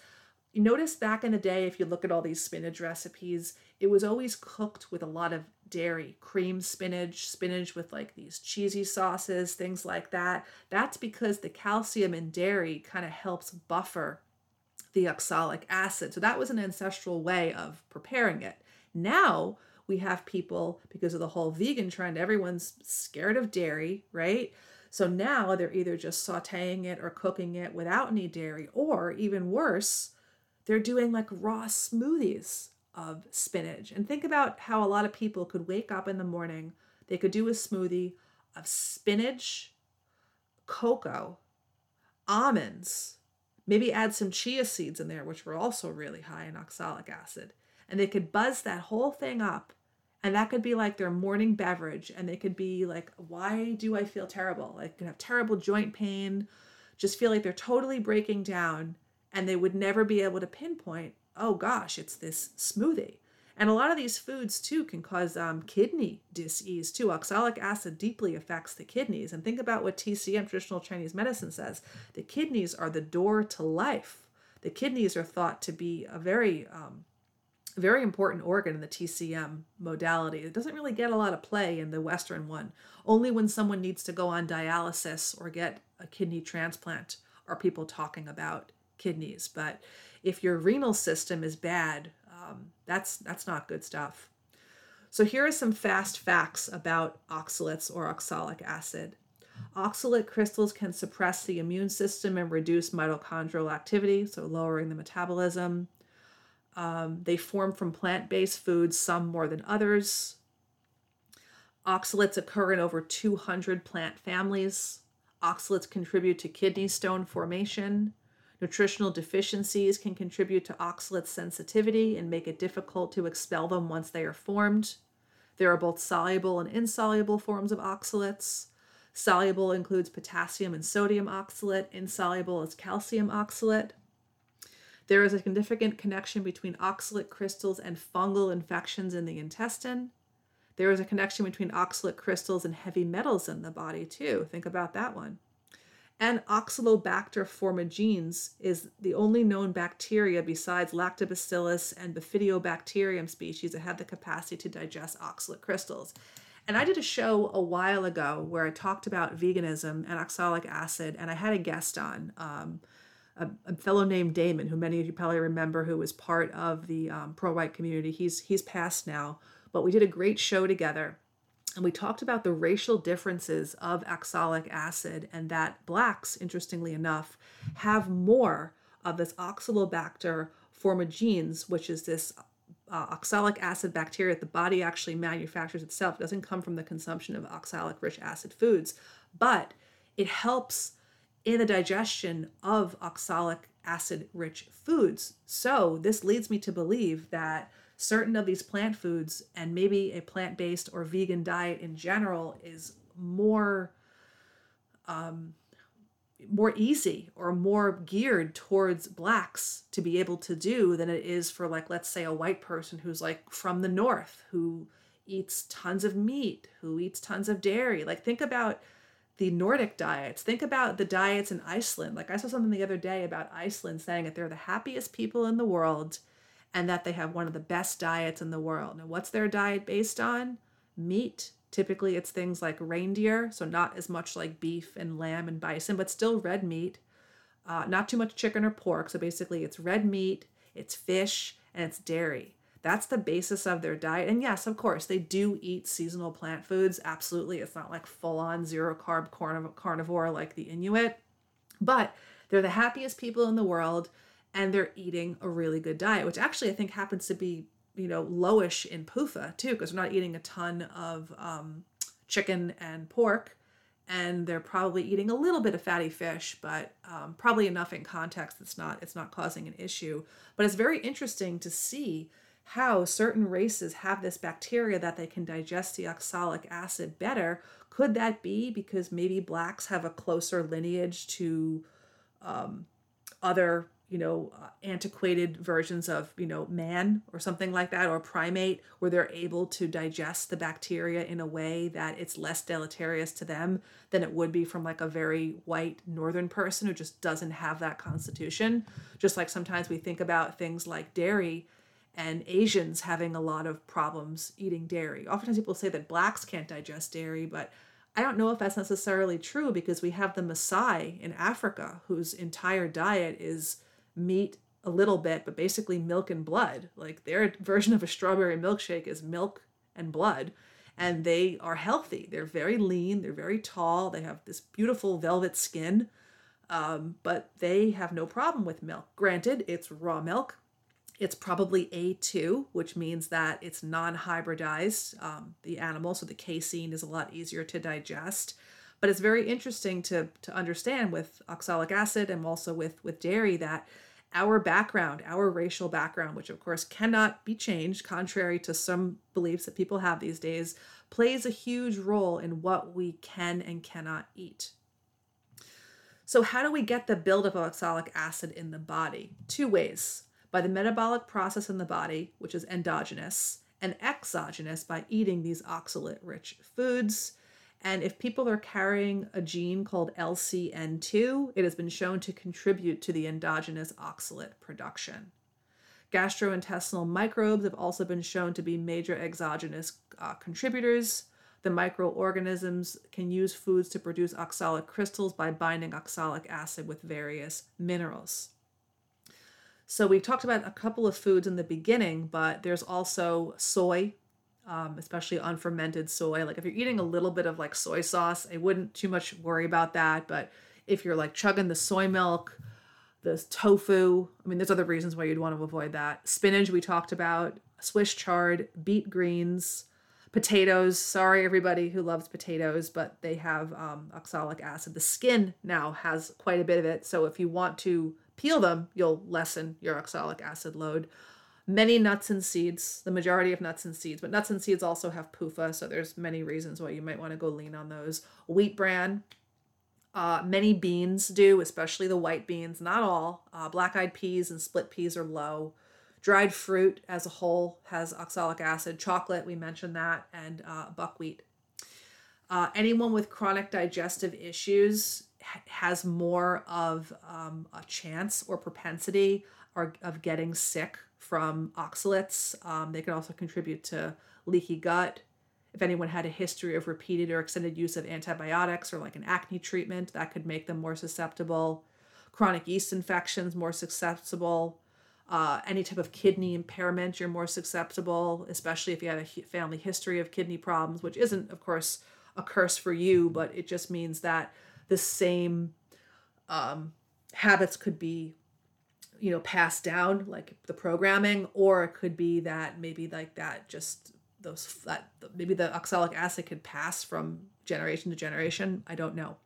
You notice back in the day, if you look at all these spinach recipes, it was always cooked with a lot of dairy, cream spinach, spinach with like these cheesy sauces, things like that. That's because the calcium in dairy kind of helps buffer the oxalic acid. So that was an ancestral way of preparing it. Now we have people, because of the whole vegan trend, everyone's scared of dairy, right? So now they're either just sautéing it or cooking it without any dairy, or even worse, they're doing like raw smoothies of spinach. And think about how a lot of people could wake up in the morning, they could do a smoothie of spinach, cocoa, almonds, maybe add some chia seeds in there, which were also really high in oxalic acid. And they could buzz that whole thing up. And that could be like their morning beverage. And they could be like, why do I feel terrible? Like, could have terrible joint pain, just feel like they're totally breaking down. And they would never be able to pinpoint, oh gosh, it's this smoothie. And a lot of these foods too can cause kidney disease too. Oxalic acid deeply affects the kidneys. And think about what TCM, traditional Chinese medicine, says. The kidneys are the door to life. The kidneys are thought to be a very important organ in the TCM modality. It doesn't really get a lot of play in the Western one. Only when someone needs to go on dialysis or get a kidney transplant are people talking about kidneys. But if your renal system is bad, that's not good stuff. So here are some fast facts about oxalates or oxalic acid. Oxalate crystals can suppress the immune system and reduce mitochondrial activity, so lowering the metabolism. They form from plant-based foods, some more than others. Oxalates occur in over 200 plant families. Oxalates contribute to kidney stone formation. Nutritional deficiencies can contribute to oxalate sensitivity and make it difficult to expel them once they are formed. There are both soluble and insoluble forms of oxalates. Soluble includes potassium and sodium oxalate. Insoluble is calcium oxalate. There is a significant connection between oxalate crystals and fungal infections in the intestine. There is a connection between oxalate crystals and heavy metals in the body too. Think about that one. And Oxalobacter formigenes is the only known bacteria besides lactobacillus and bifidobacterium species that have the capacity to digest oxalate crystals. And I did a show a while ago where I talked about veganism and oxalic acid, and I had a guest on, a fellow named Damon, who many of you probably remember, who was part of the pro-white community. He's passed now, but we did a great show together. And we talked about the racial differences of oxalic acid and that blacks, interestingly enough, have more of this Oxalobacter formigenes, which is this oxalic acid bacteria that the body actually manufactures itself. It doesn't come from the consumption of oxalic-rich acid foods, but it helps in the digestion of oxalic acid-rich foods. So this leads me to believe that certain of these plant foods and maybe a plant-based or vegan diet in general is more easy or more geared towards blacks to be able to do than it is for, like, let's say a white person who's like from the north, who eats tons of meat, who eats tons of dairy. Like, think about the Nordic diets. Think about the diets in Iceland. Like, I saw something the other day about Iceland saying that they're the happiest people in the world and that they have one of the best diets in the world. Now, what's their diet based on? Meat. Typically, it's things like reindeer, so not as much like beef and lamb and bison, but still red meat. Not too much chicken or pork, so basically it's red meat, it's fish, and it's dairy. That's the basis of their diet. And yes, of course, they do eat seasonal plant foods. Absolutely, it's not like full-on zero-carb carnivore like the Inuit, but they're the happiest people in the world, and they're eating a really good diet, which actually I think happens to be, you know, lowish in PUFA too, because they're not eating a ton of chicken and pork, and they're probably eating a little bit of fatty fish, but probably enough in context. It's not causing an issue. But it's very interesting to see how certain races have this bacteria that they can digest the oxalic acid better. Could that be because maybe blacks have a closer lineage to other, you know, antiquated versions of, you know, man or something like that, or primate, where they're able to digest the bacteria in a way that it's less deleterious to them than it would be from like a very white northern person who just doesn't have that constitution? Just like sometimes we think about things like dairy and Asians having a lot of problems eating dairy. Oftentimes people say that blacks can't digest dairy, but I don't know if that's necessarily true, because we have the Maasai in Africa whose entire diet is meat a little bit, but basically milk and blood. Like, their version of a strawberry milkshake is milk and blood, and they are healthy. They're very lean. They're very tall. They have this beautiful velvet skin, but they have no problem with milk. Granted, it's raw milk. It's probably A2, which means that it's non-hybridized, the animal, so the casein is a lot easier to digest. But it's very interesting to understand with oxalic acid and also with dairy that our background, our racial background, which of course cannot be changed, contrary to some beliefs that people have these days, plays a huge role in what we can and cannot eat. So how do we get the buildup of oxalic acid in the body? Two ways: by the metabolic process in the body, which is endogenous, and exogenous, by eating these oxalate-rich foods. And if people are carrying a gene called LCN2, it has been shown to contribute to the endogenous oxalate production. Gastrointestinal microbes have also been shown to be major exogenous contributors. The microorganisms can use foods to produce oxalic crystals by binding oxalic acid with various minerals. So we talked about a couple of foods in the beginning, but there's also soy, especially unfermented soy. Like, if you're eating a little bit of like soy sauce, I wouldn't too much worry about that. But if you're like chugging the soy milk, the tofu, I mean, there's other reasons why you'd want to avoid that. Spinach, we talked about, Swiss chard, beet greens, potatoes. Sorry, everybody who loves potatoes, but they have oxalic acid. The skin now has quite a bit of it. So if you want to peel them, you'll lessen your oxalic acid load. Many nuts and seeds, the majority of nuts and seeds, but nuts and seeds also have PUFA, so there's many reasons why you might want to go lean on those. Wheat bran, many beans do, especially the white beans, not all. Black-eyed peas and split peas are low. Dried fruit as a whole has oxalic acid. Chocolate, we mentioned that, and buckwheat. Anyone with chronic digestive issues has more of a chance or propensity of getting sick from oxalates. They can also contribute to leaky gut. If anyone had a history of repeated or extended use of antibiotics or like an acne treatment, that could make them more susceptible. Chronic yeast infections, more susceptible. any type of kidney impairment, you're more susceptible, especially if you had a family history of kidney problems, which isn't, of course, a curse for you, but it just means that the same habits could be, you know, passed down, like the programming, or it could be that maybe like that just those that maybe the oxalic acid could pass from generation to generation. I don't know.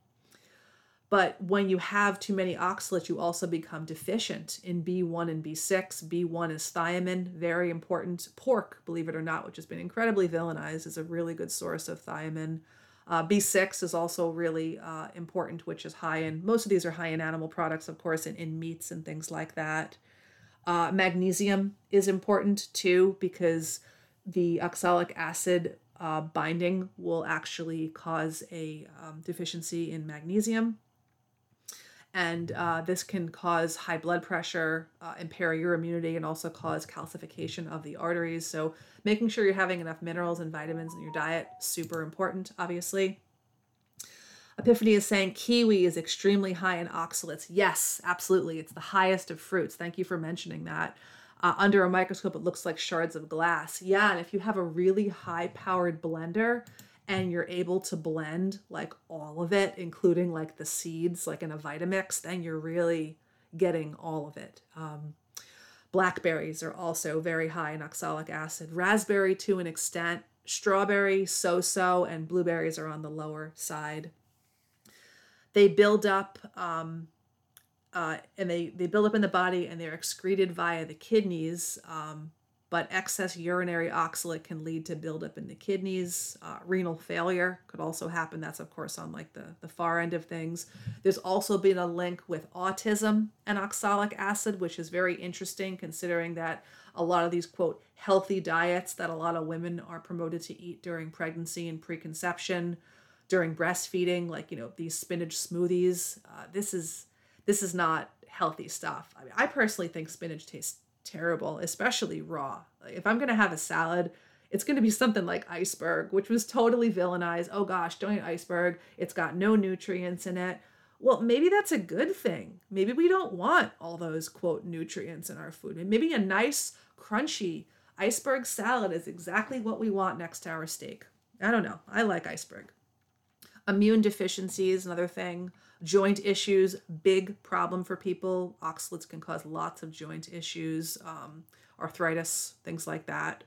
But when you have too many oxalates, you also become deficient in B1 and B6. B1 is thiamine, very important. Pork, believe it or not, which has been incredibly villainized, is a really good source of thiamine. B6 is also really important, which is high in, most of these are high in animal products, of course, in meats and things like that. Magnesium is important too, because the oxalic acid binding will actually cause a deficiency in magnesium. And this can cause high blood pressure, impair your immunity, and also cause calcification of the arteries. So making sure you're having enough minerals and vitamins in your diet, super important, obviously. Epiphany is saying kiwi is extremely high in oxalates. Yes, absolutely. It's the highest of fruits. Thank you for mentioning that. Under a microscope, it looks like shards of glass. Yeah, and if you have a really high-powered blender, and you're able to blend like all of it, including like the seeds, like in a Vitamix, then you're really getting all of it. Blackberries are also very high in oxalic acid. Raspberry to an extent. Strawberry, so-so, and blueberries are on the lower side. They build up and they build up in the body and they're excreted via the kidneys. But excess urinary oxalate can lead to buildup in the kidneys. Renal failure could also happen. That's, of course, on like the far end of things. There's also been a link with autism and oxalic acid, which is very interesting considering that a lot of these, quote, healthy diets that a lot of women are promoted to eat during pregnancy and preconception, during breastfeeding, like, you know, these spinach smoothies. This is not healthy stuff. I mean, I personally think spinach tastes terrible, especially raw. Like if I'm going to have a salad, it's going to be something like iceberg, which was totally villainized. Oh gosh, don't eat iceberg. It's got no nutrients in it. Well, maybe that's a good thing. Maybe we don't want all those, quote, nutrients in our food. And maybe a nice, crunchy iceberg salad is exactly what we want next to our steak. I don't know. I like iceberg. Immune deficiency is another thing. Joint issues, big problem for people. Oxalates can cause lots of joint issues, arthritis, things like that.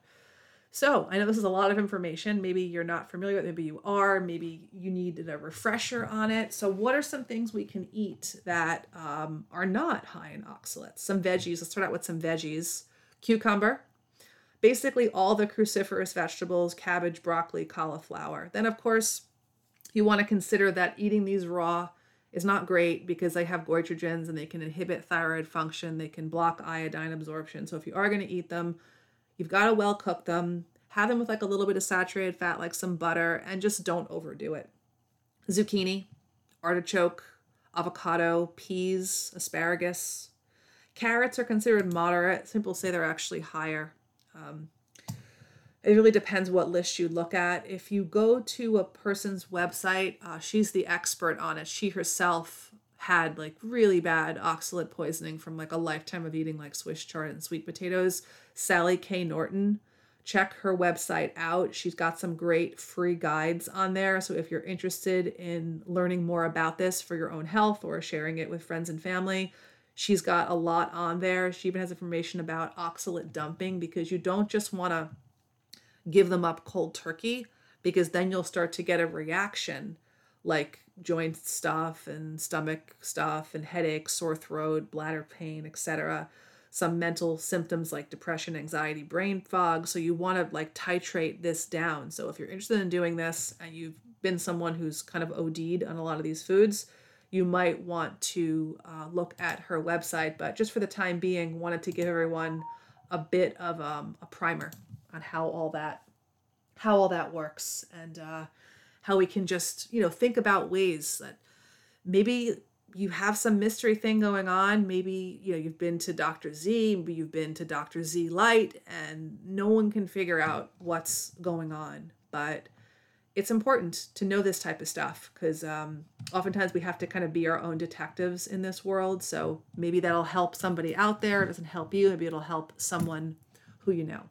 So I know this is a lot of information. Maybe you're not familiar with it. Maybe you are. Maybe you needed a refresher on it. So what are some things we can eat that are not high in oxalates? Some veggies. Let's start out with some veggies. Cucumber. Basically all the cruciferous vegetables, cabbage, broccoli, cauliflower. Then, of course, you want to consider that eating these raw is not great because they have goitrogens and they can inhibit thyroid function. They can block iodine absorption. So if you are going to eat them, you've got to well cook them, have them with like a little bit of saturated fat, like some butter, and just don't overdo it. Zucchini, artichoke, avocado, peas, asparagus. Carrots are considered moderate. Some people say they're actually higher. It really depends what list you look at. If you go to a person's website, she's the expert on it. She herself had like really bad oxalate poisoning from like a lifetime of eating like Swiss chard and sweet potatoes. Sally K. Norton. Check her website out. She's got some great free guides on there. So if you're interested in learning more about this for your own health or sharing it with friends and family, she's got a lot on there. She even has information about oxalate dumping because you don't just want to give them up cold turkey because then you'll start to get a reaction like joint stuff and stomach stuff and headaches, sore throat, bladder pain, etc. Some mental symptoms like depression, anxiety, brain fog. So you want to like titrate this down. So if you're interested in doing this and you've been someone who's kind of OD'd on a lot of these foods, you might want to look at her website. But just for the time being, wanted to give everyone a bit of a primer on how all that works and how we can just, you know, think about ways that maybe you have some mystery thing going on. Maybe, you know, you've been to Dr. Z, maybe you've been to Dr. Z Light and no one can figure out what's going on. But it's important to know this type of stuff because oftentimes we have to kind of be our own detectives in this world. So maybe that'll help somebody out there. It doesn't help you. Maybe it'll help someone who you know.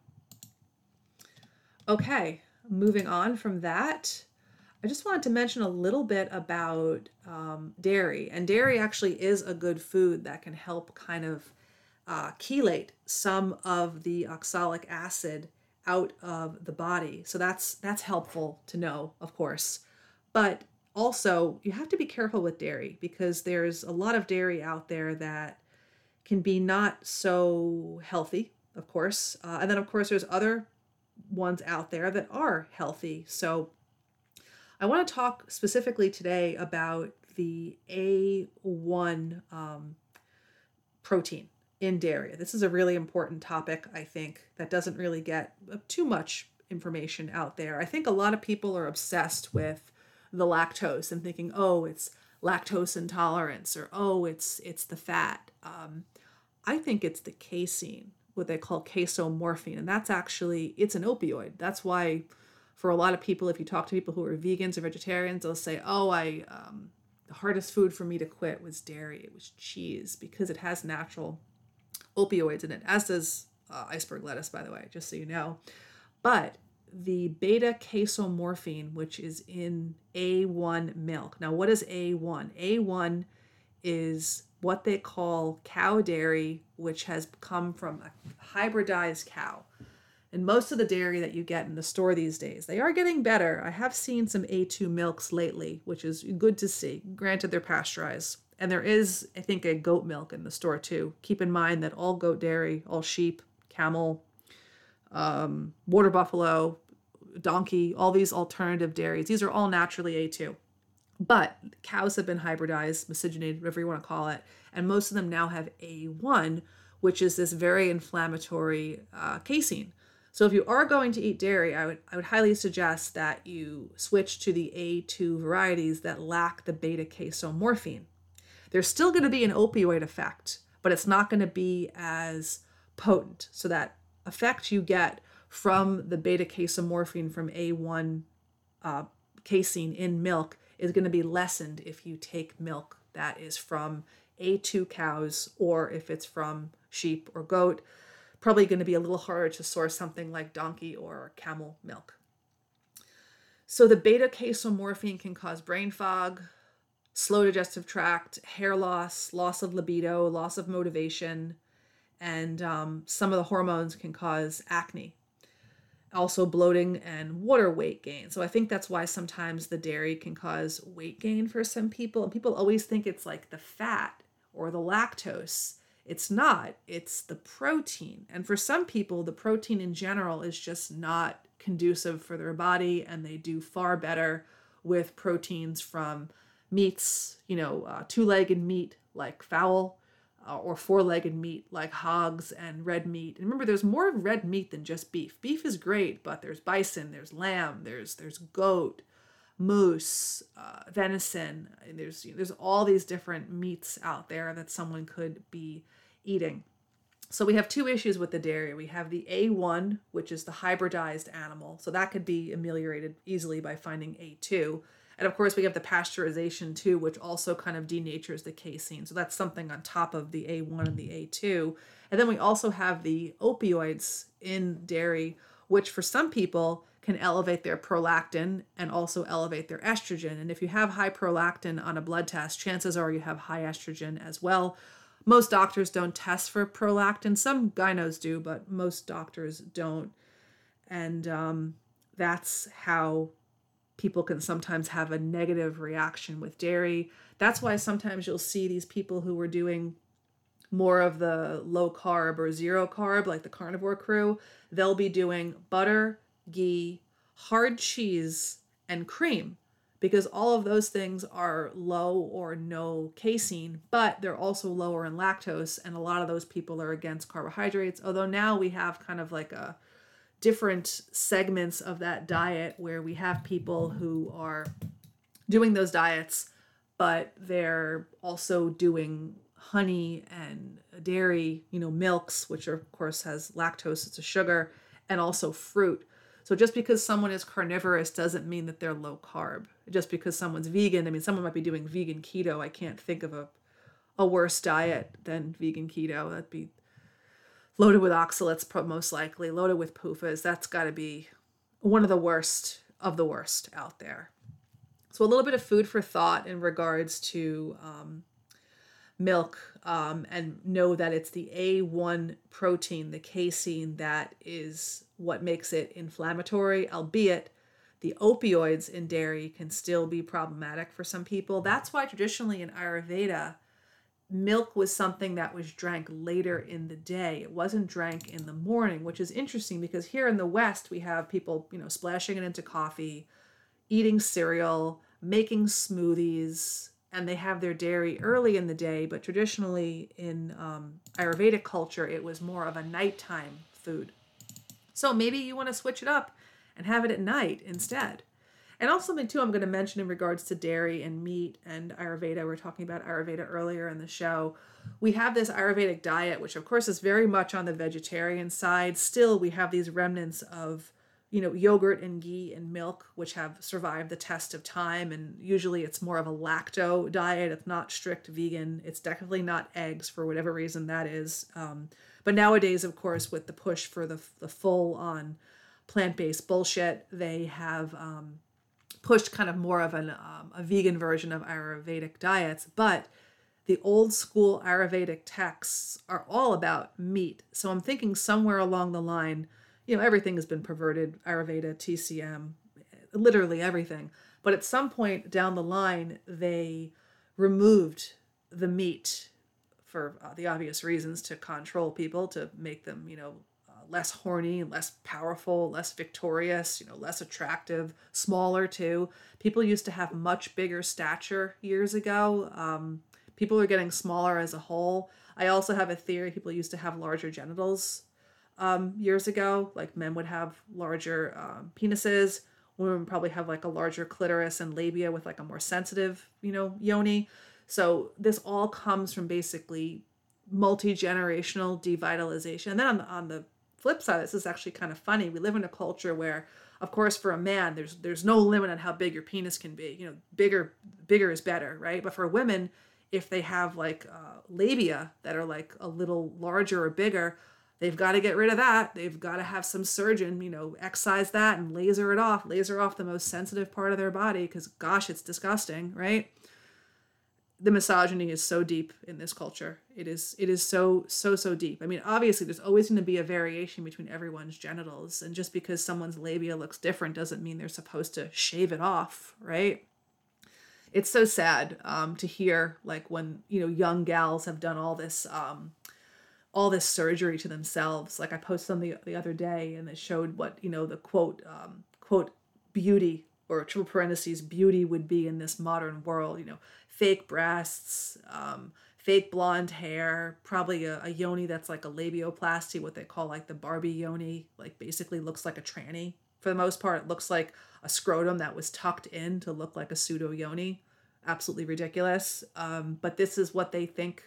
Okay, moving on from that. I just wanted to mention a little bit about dairy. And dairy actually is a good food that can help kind of chelate some of the oxalic acid out of the body. So that's helpful to know, of course. But also, you have to be careful with dairy because there's a lot of dairy out there that can be not so healthy, of course. And then, of course, there's other ones out there that are healthy. So I want to talk specifically today about the A1 protein in dairy. This is a really important topic, I think, that doesn't really get too much information out there. I think a lot of people are obsessed with the lactose and thinking, oh, it's lactose intolerance, or oh, it's the fat. I think it's the casein, what they call casomorphine, and that's actually, it's an opioid. That's why for a lot of people, if you talk to people who are vegans or vegetarians, they'll say, oh, the hardest food for me to quit was dairy, it was cheese, because it has natural opioids in it, as does iceberg lettuce, by the way, just so you know. But the beta casomorphine, which is in A1 milk. Now, what is A1? A1 is what they call cow dairy, which has come from a hybridized cow. And most of the dairy that you get in the store these days, they are getting better. I have seen some A2 milks lately, which is good to see. Granted, they're pasteurized. And there is, I think, a goat milk in the store too. Keep in mind that all goat dairy, all sheep, camel, water buffalo, donkey, all these alternative dairies, these are all naturally A2. But cows have been hybridized, miscegenated, whatever you want to call it. And most of them now have A1, which is this very inflammatory casein. So if you are going to eat dairy, I would highly suggest that you switch to the A2 varieties that lack the beta casomorphine. There's still going to be an opioid effect, but it's not going to be as potent. So that effect you get from the beta casomorphine from A1 casein in milk is going to be lessened if you take milk that is from A2 cows, or if it's from sheep or goat, probably going to be a little harder to source something like donkey or camel milk. So the beta casomorphine can cause brain fog, slow digestive tract, hair loss, loss of libido, loss of motivation, and some of the hormones can cause acne. Also bloating and water weight gain. So I think that's why sometimes the dairy can cause weight gain for some people. And people always think it's like the fat or the lactose. It's not. It's the protein. And for some people, the protein in general is just not conducive for their body, and they do far better with proteins from meats, two-legged meat like fowl, or four-legged meat like hogs and red meat. And remember, there's more red meat than just beef. Beef is great, but there's bison, there's lamb, there's goat, moose, venison. And there's all these different meats out there that someone could be eating. So we have two issues with the dairy. We have the A1, which is the hybridized animal. So that could be ameliorated easily by finding A2. And of course, we have the pasteurization too, which also kind of denatures the casein. So that's something on top of the A1 and the A2. And then we also have the opioids in dairy, which for some people can elevate their prolactin and also elevate their estrogen. And if you have high prolactin on a blood test, chances are you have high estrogen as well. Most doctors don't test for prolactin. Some gynos do, but most doctors don't. And that's how people can sometimes have a negative reaction with dairy. That's why sometimes you'll see these people who were doing more of the low carb or zero carb, like the carnivore crew, they'll be doing butter, ghee, hard cheese, and cream, because all of those things are low or no casein, but they're also lower in lactose. And a lot of those people are against carbohydrates. Although now we have kind of like a different segments of that diet where we have people who are doing those diets, but they're also doing honey and dairy, milks, which of course has lactose, it's a sugar, and also fruit. So just because someone is carnivorous doesn't mean that they're low carb. Just because someone's vegan, I mean, someone might be doing vegan keto. I can't think of a worse diet than vegan keto. That'd be loaded with oxalates, most likely, loaded with PUFAs. That's got to be one of the worst out there. So a little bit of food for thought in regards to milk, and know that it's the A1 protein, the casein, that is what makes it inflammatory, albeit the opioids in dairy can still be problematic for some people. That's why traditionally in Ayurveda, milk was something that was drank later in the day. It wasn't drank in the morning, which is interesting because here in the West, we have people, you know, splashing it into coffee, eating cereal, making smoothies, and they have their dairy early in the day. But traditionally in Ayurvedic culture, it was more of a nighttime food. So maybe you want to switch it up and have it at night instead. And also something too I'm going to mention in regards to dairy and meat and Ayurveda. We were talking about Ayurveda earlier in the show. We have this Ayurvedic diet, which of course is very much on the vegetarian side. Still, we have these remnants of, you know, yogurt and ghee and milk, which have survived the test of time. And usually it's more of a lacto diet. It's not strict vegan. It's definitely not eggs for whatever reason that is. But nowadays, of course, with the push for the full on plant-based bullshit, they have pushed kind of more of an a vegan version of Ayurvedic diets. But the old school Ayurvedic texts are all about meat. So I'm thinking somewhere along the line, you know, everything has been perverted, Ayurveda, TCM, literally everything. But at some point down the line, they removed the meat for the obvious reasons, to control people, to make them, you know, less horny, less powerful, less victorious, you know, less attractive, smaller too. People used to have much bigger stature years ago. People are getting smaller as a whole. I also have a theory people used to have larger genitals. Years ago, like men would have larger penises, women would probably have like a larger clitoris and labia with like a more sensitive, you know, yoni. So this all comes from basically multi-generational devitalization. And then on the flip side, this is actually kind of funny. We live in a culture where, of course, for a man, there's no limit on how big your penis can be. You know, bigger is better, right? But for women, if they have like labia that are like a little larger or bigger, they've got to get rid of that. They've got to have some surgeon, you know, excise that and laser off the most sensitive part of their body because, gosh, it's disgusting, right? The misogyny is so deep in this culture. It is so deep. I mean, obviously, there's always going to be a variation between everyone's genitals. And just because someone's labia looks different doesn't mean they're supposed to shave it off, right? It's so sad to hear, like, when, you know, young gals have done all this surgery to themselves. Like I posted on the other day and it showed what, you know, the quote beauty, or triple parentheses beauty, would be in this modern world, you know, fake breasts, fake blonde hair, probably a yoni that's like a labioplasty, what they call like the Barbie yoni, like basically looks like a tranny. For the most part, it looks like a scrotum that was tucked in to look like a pseudo yoni. Absolutely ridiculous. But this is what they think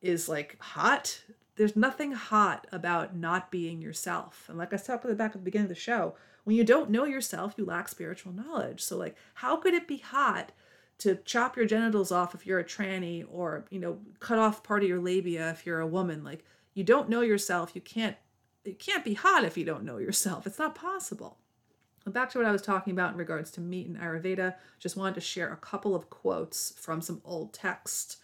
is like hot. There's nothing hot about not being yourself. And like I said at the back at the beginning of the show, when you don't know yourself, you lack spiritual knowledge. So like, how could it be hot to chop your genitals off if you're a tranny, or, you know, cut off part of your labia if you're a woman? Like, you don't know yourself. You can't be hot if you don't know yourself. It's not possible. And back to what I was talking about in regards to meat and Ayurveda, just wanted to share a couple of quotes from some old texts.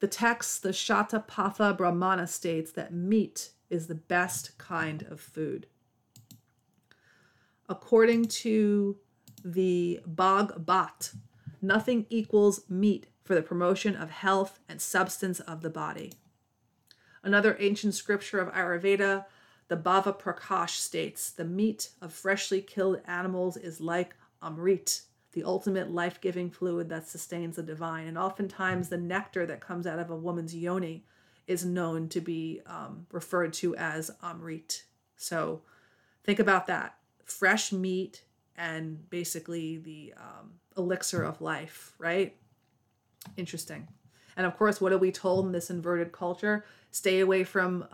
The text, the Shatapatha Brahmana, states that meat is the best kind of food. According to the bowgett, nothing equals meat for the promotion of health and substance of the body. Another ancient scripture of Ayurveda, the Bava Prakash, states the meat of freshly killed animals is like amrit, the ultimate life-giving fluid that sustains the divine. And oftentimes the nectar that comes out of a woman's yoni is known to be referred to as amrit. So think about that. Fresh meat and basically the elixir of life, right? Interesting. And of course, what are we told in this inverted culture? Stay away from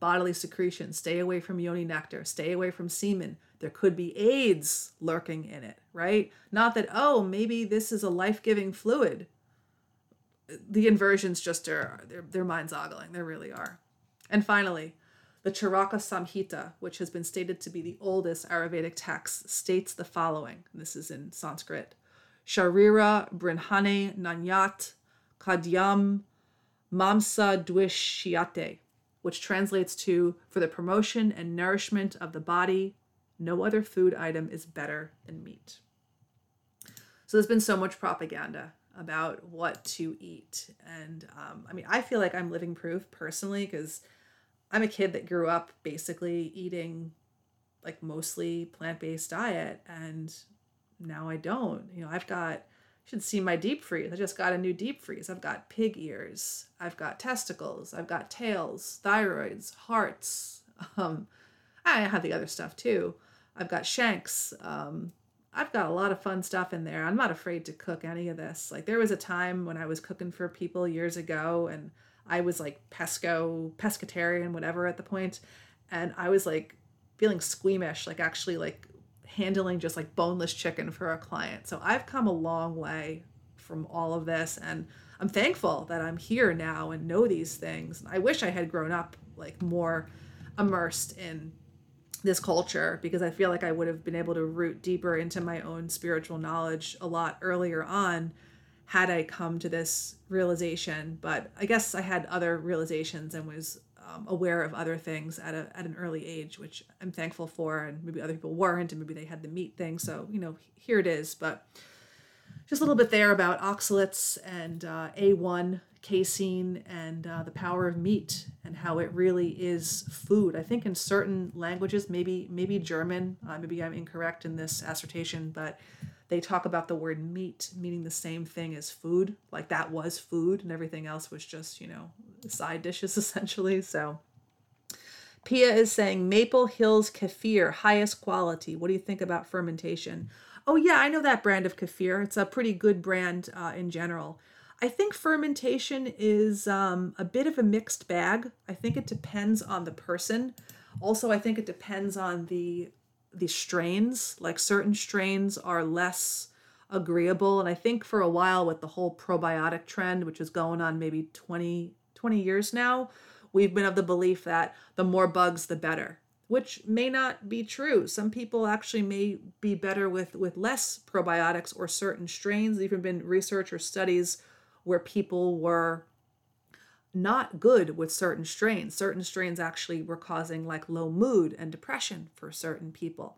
bodily secretions. Stay away from yoni nectar. Stay away from semen. There could be AIDS lurking in it, right? Not that, oh, maybe this is a life-giving fluid. The inversions just are, they're mind-boggling. They really are. And finally, the Charaka Samhita, which has been stated to be the oldest Ayurvedic text, states the following. This is in Sanskrit. Sharira Brinhane Nanyat Kadyam Mamsa Dwishyate, which translates to, for the promotion and nourishment of the body, no other food item is better than meat. So there's been so much propaganda about what to eat. And I mean, I feel like I'm living proof personally, because I'm a kid that grew up basically eating like mostly plant-based diet. And now I don't. You know, I've got, you should see my deep freeze. I just got a new deep freeze. I've got pig ears. I've got testicles. I've got tails, thyroids, hearts. I have the other stuff too. I've got shanks. I've got a lot of fun stuff in there. I'm not afraid to cook any of this. Like, there was a time when I was cooking for people years ago, and I was like pescatarian, whatever at the point. And I was like feeling squeamish, like actually like handling just like boneless chicken for a client. So I've come a long way from all of this. And I'm thankful that I'm here now and know these things. I wish I had grown up like more immersed in this culture, because I feel like I would have been able to root deeper into my own spiritual knowledge a lot earlier on had I come to this realization. But I guess I had other realizations and was aware of other things at an early age, which I'm thankful for. And maybe other people weren't, and maybe they had the meat thing. So, you know, here it is. But just a little bit there about oxalates and A1 casein and the power of meat and how it really is food. I think in certain languages, maybe German, maybe I'm incorrect in this assertion, but they talk about the word meat meaning the same thing as food, like that was food and everything else was just, you know, side dishes essentially. So Pia is saying Maple Hills kefir, highest quality. What do you think about fermentation? Oh yeah, I know that brand of kefir. It's a pretty good brand in general. I think fermentation is a bit of a mixed bag. I think it depends on the person. Also, I think it depends on the strains. Like, certain strains are less agreeable. And I think for a while with the whole probiotic trend, which is going on maybe 20 years now, we've been of the belief that the more bugs, the better, which may not be true. Some people actually may be better with less probiotics or certain strains. There's even been research or studies where people were not good with certain strains. Certain strains actually were causing like low mood and depression for certain people.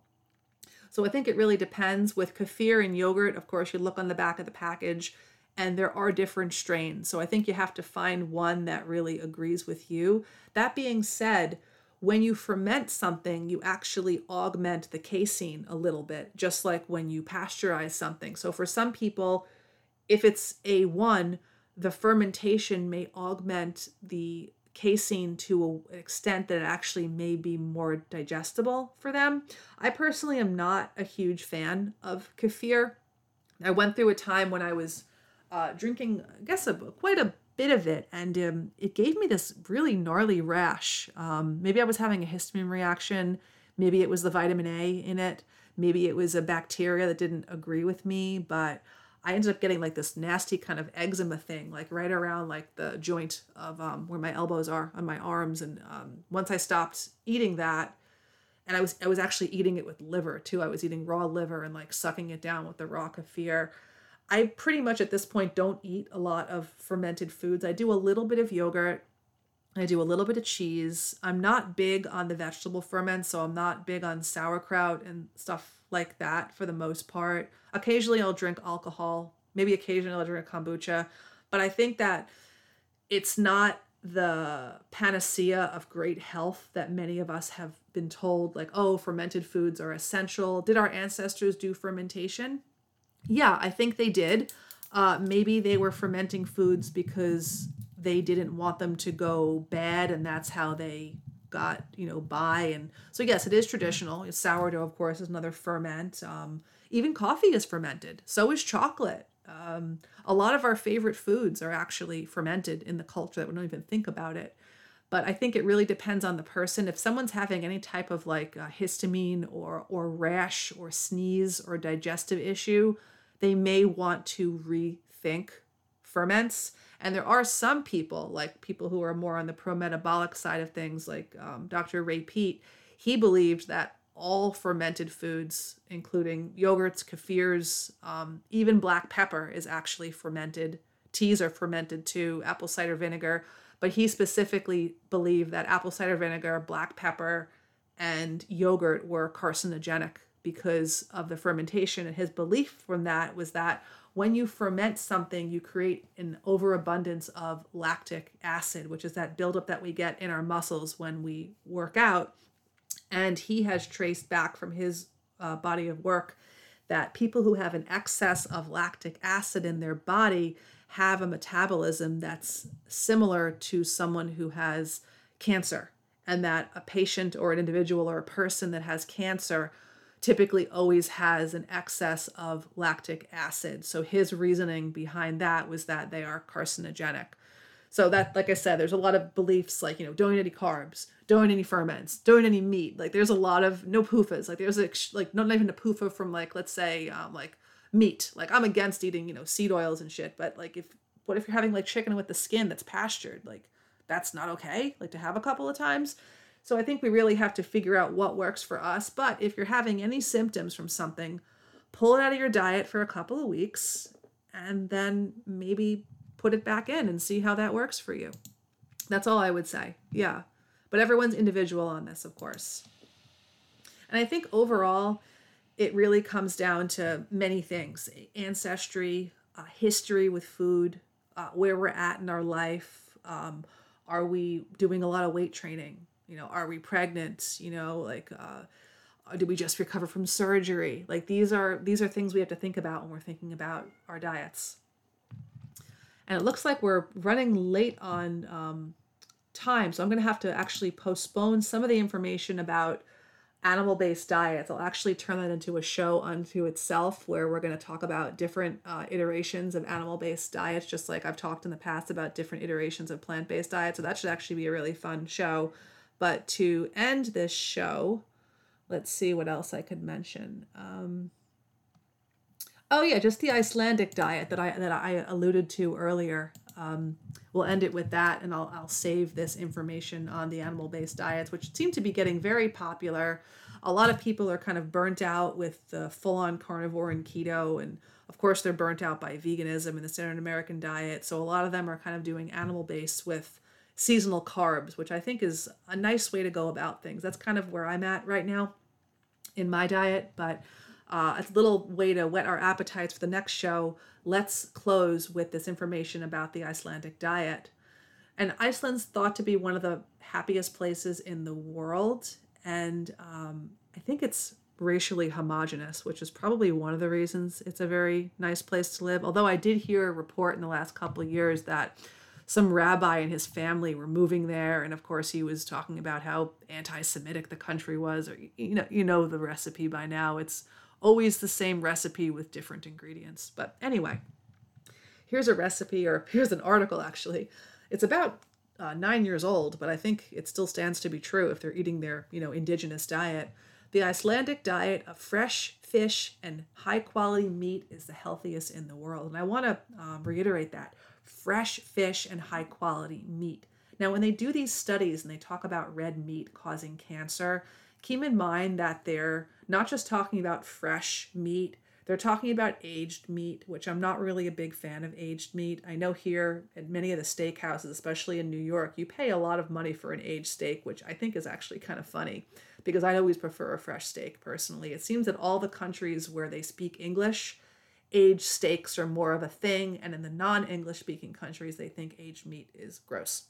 So I think it really depends. With kefir and yogurt, of course, you look on the back of the package and there are different strains. So I think you have to find one that really agrees with you. That being said, when you ferment something, you actually augment the casein a little bit, just like when you pasteurize something. So for some people, if it's A1, the fermentation may augment the casein to an extent that it actually may be more digestible for them. I personally am not a huge fan of kefir. I went through a time when I was drinking, I guess, quite a bit of it, and it gave me this really gnarly rash. Maybe I was having a histamine reaction. Maybe it was the vitamin A in it. Maybe it was a bacteria that didn't agree with me, but I ended up getting like this nasty kind of eczema thing, like right around like the joint of where my elbows are on my arms. And once I stopped eating that, and I was actually eating it with liver too. I was eating raw liver and like sucking it down with the raw kefir. I pretty much at this point don't eat a lot of fermented foods. I do a little bit of yogurt. I do a little bit of cheese. I'm not big on the vegetable ferments, so I'm not big on sauerkraut and stuff like that for the most part. Occasionally I'll drink alcohol. Maybe occasionally I'll drink kombucha. But I think that it's not the panacea of great health that many of us have been told, like, oh, fermented foods are essential. Did our ancestors do fermentation? Yeah, I think they did. Maybe they were fermenting foods because they didn't want them to go bad, and that's how they got, you know, by. And so, yes, it is traditional. Sourdough, of course, is another ferment. Even coffee is fermented. So is chocolate. A lot of our favorite foods are actually fermented in the culture that we don't even think about it. But I think it really depends on the person. If someone's having any type of like histamine or rash or sneeze or digestive issue, they may want to rethink ferments. And there are some people, like people who are more on the pro-metabolic side of things, like Dr. Ray Peat, he believed that all fermented foods, including yogurts, kefirs, even black pepper is actually fermented. Teas are fermented too, apple cider vinegar. But he specifically believed that apple cider vinegar, black pepper, and yogurt were carcinogenic because of the fermentation. And his belief from that was that when you ferment something, you create an overabundance of lactic acid, which is that buildup that we get in our muscles when we work out. And he has traced back from his body of work that people who have an excess of lactic acid in their body have a metabolism that's similar to someone who has cancer, and that a patient or an individual or a person that has cancer typically always has an excess of lactic acid. So his reasoning behind that was that they are carcinogenic. So that, like I said, there's a lot of beliefs like, you know, don't eat any carbs, don't eat any ferments, don't eat any meat. Like there's a lot of no PUFAs. Like there's like not even a PUFA from like, let's say like meat. Like I'm against eating, you know, seed oils and shit. But like, what if you're having like chicken with the skin that's pastured? Like that's not okay. Like to have a couple of times. So I think we really have to figure out what works for us. But if you're having any symptoms from something, pull it out of your diet for a couple of weeks and then maybe put it back in and see how that works for you. That's all I would say. Yeah. But everyone's individual on this, of course. And I think overall, it really comes down to many things. Ancestry, history with food, where we're at in our life. Are we doing a lot of weight training? You know, are we pregnant? You know, like, did we just recover from surgery? Like these are things we have to think about when we're thinking about our diets. And it looks like we're running late on time. So I'm going to have to actually postpone some of the information about animal-based diets. I'll actually turn that into a show unto itself where we're going to talk about different iterations of animal-based diets, just like I've talked in the past about different iterations of plant-based diets. So that should actually be a really fun show. But to end this show, let's see what else I could mention. Oh yeah, just the Icelandic diet that I alluded to earlier. We'll end it with that, and I'll save this information on the animal-based diets, which seem to be getting very popular. A lot of people are kind of burnt out with the full-on carnivore and keto, and of course they're burnt out by veganism and the standard American diet. So a lot of them are kind of doing animal-based with seasonal carbs, which I think is a nice way to go about things. That's kind of where I'm at right now in my diet, but a little way to whet our appetites for the next show. Let's close with this information about the Icelandic diet. And Iceland's thought to be one of the happiest places in the world. And I think it's racially homogenous, which is probably one of the reasons it's a very nice place to live. Although I did hear a report in the last couple of years that some rabbi and his family were moving there. And of course he was talking about how anti-Semitic the country was, or, you know, the recipe by now. It's always the same recipe with different ingredients. But anyway, here's a recipe, or here's an article actually. It's about 9 years old, but I think it still stands to be true if they're eating their, you know, indigenous diet. The Icelandic diet of fresh fish and high quality meat is the healthiest in the world. And I want to reiterate that. Fresh fish and high quality meat. Now, when they do these studies and they talk about red meat causing cancer, keep in mind that they're not just talking about fresh meat, they're talking about aged meat, which I'm not really a big fan of aged meat. I know here at many of the steakhouses, especially in New York, you pay a lot of money for an aged steak, which I think is actually kind of funny because I always prefer a fresh steak personally. It seems that all the countries where they speak English, aged steaks are more of a thing. And in the non-English speaking countries, they think aged meat is gross.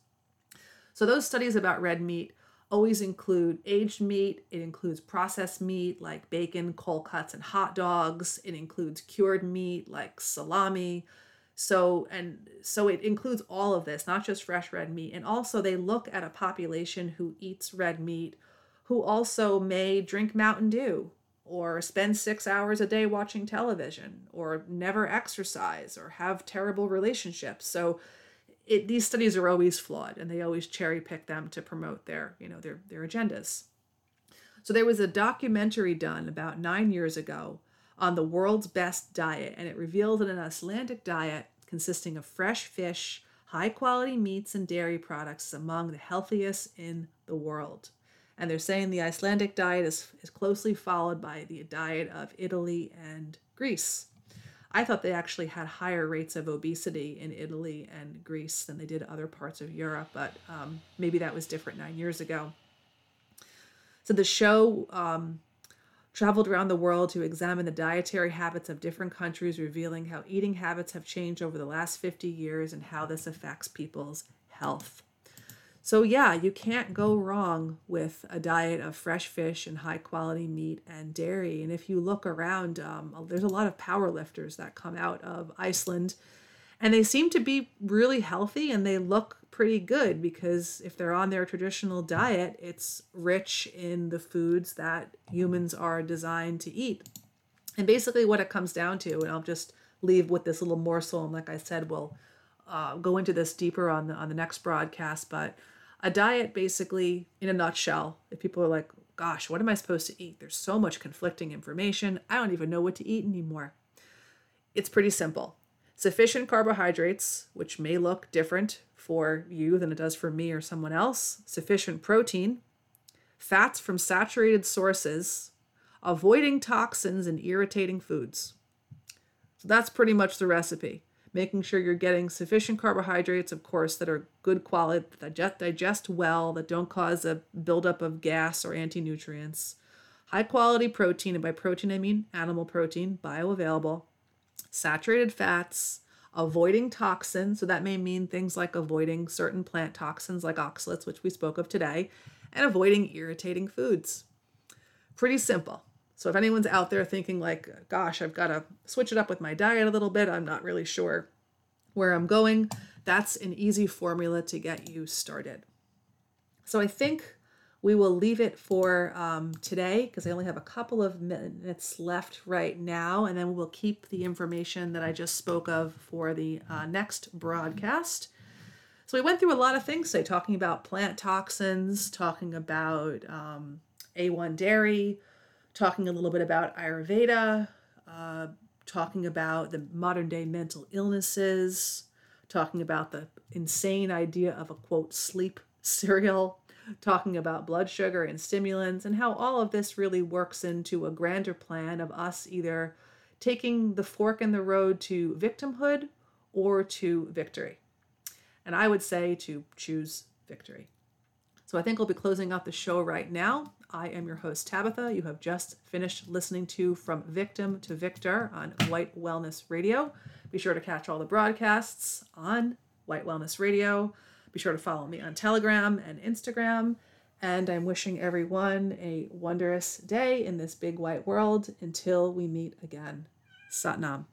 So those studies about red meat always include aged meat. It includes processed meat like bacon, cold cuts, and hot dogs. It includes cured meat like salami. So it includes all of this, not just fresh red meat. And also they look at a population who eats red meat, who also may drink Mountain Dew or spend 6 hours a day watching television or never exercise or have terrible relationships. So these studies are always flawed, and they always cherry pick them to promote their agendas. So there was a documentary done about 9 years ago on the world's best diet, and it revealed that an Icelandic diet consisting of fresh fish, high-quality meats, and dairy products is among the healthiest in the world. And they're saying the Icelandic diet is closely followed by the diet of Italy and Greece. I thought they actually had higher rates of obesity in Italy and Greece than they did other parts of Europe, but maybe that was different 9 years ago. So the show traveled around the world to examine the dietary habits of different countries, revealing how eating habits have changed over the last 50 years and how this affects people's health. So yeah, you can't go wrong with a diet of fresh fish and high quality meat and dairy. And if you look around, there's a lot of power lifters that come out of Iceland, and they seem to be really healthy and they look pretty good because if they're on their traditional diet, it's rich in the foods that humans are designed to eat. And basically what it comes down to, and I'll just leave with this little morsel, and like I said, we'll go into this deeper on the next broadcast, but a diet basically, in a nutshell, if people are like, gosh, what am I supposed to eat? There's so much conflicting information. I don't even know what to eat anymore. It's pretty simple. Sufficient carbohydrates, which may look different for you than it does for me or someone else. Sufficient protein, fats from saturated sources, avoiding toxins and irritating foods. So that's pretty much the recipe. Making sure you're getting sufficient carbohydrates, of course, that are good quality, that digest well, that don't cause a buildup of gas or anti-nutrients. High-quality protein, and by protein I mean animal protein, bioavailable. Saturated fats, avoiding toxins, so that may mean things like avoiding certain plant toxins like oxalates, which we spoke of today, and avoiding irritating foods. Pretty simple. So if anyone's out there thinking like, gosh, I've got to switch it up with my diet a little bit, I'm not really sure where I'm going, that's an easy formula to get you started. So I think we will leave it for today because I only have a couple of minutes left right now, and then we'll keep the information that I just spoke of for the next broadcast. So we went through a lot of things today, talking about plant toxins, talking about A1 dairy, talking a little bit about Ayurveda, talking about the modern day mental illnesses, talking about the insane idea of a, quote, sleep cereal, talking about blood sugar and stimulants, and how all of this really works into a grander plan of us either taking the fork in the road to victimhood or to victory. And I would say to choose victory. So I think we'll be closing out the show right now. I am your host, Tabitha. You have just finished listening to From Victim to Victor on White Wellness Radio. Be sure to catch all the broadcasts on White Wellness Radio. Be sure to follow me on Telegram and Instagram. And I'm wishing everyone a wondrous day in this big white world until we meet again. Satnam.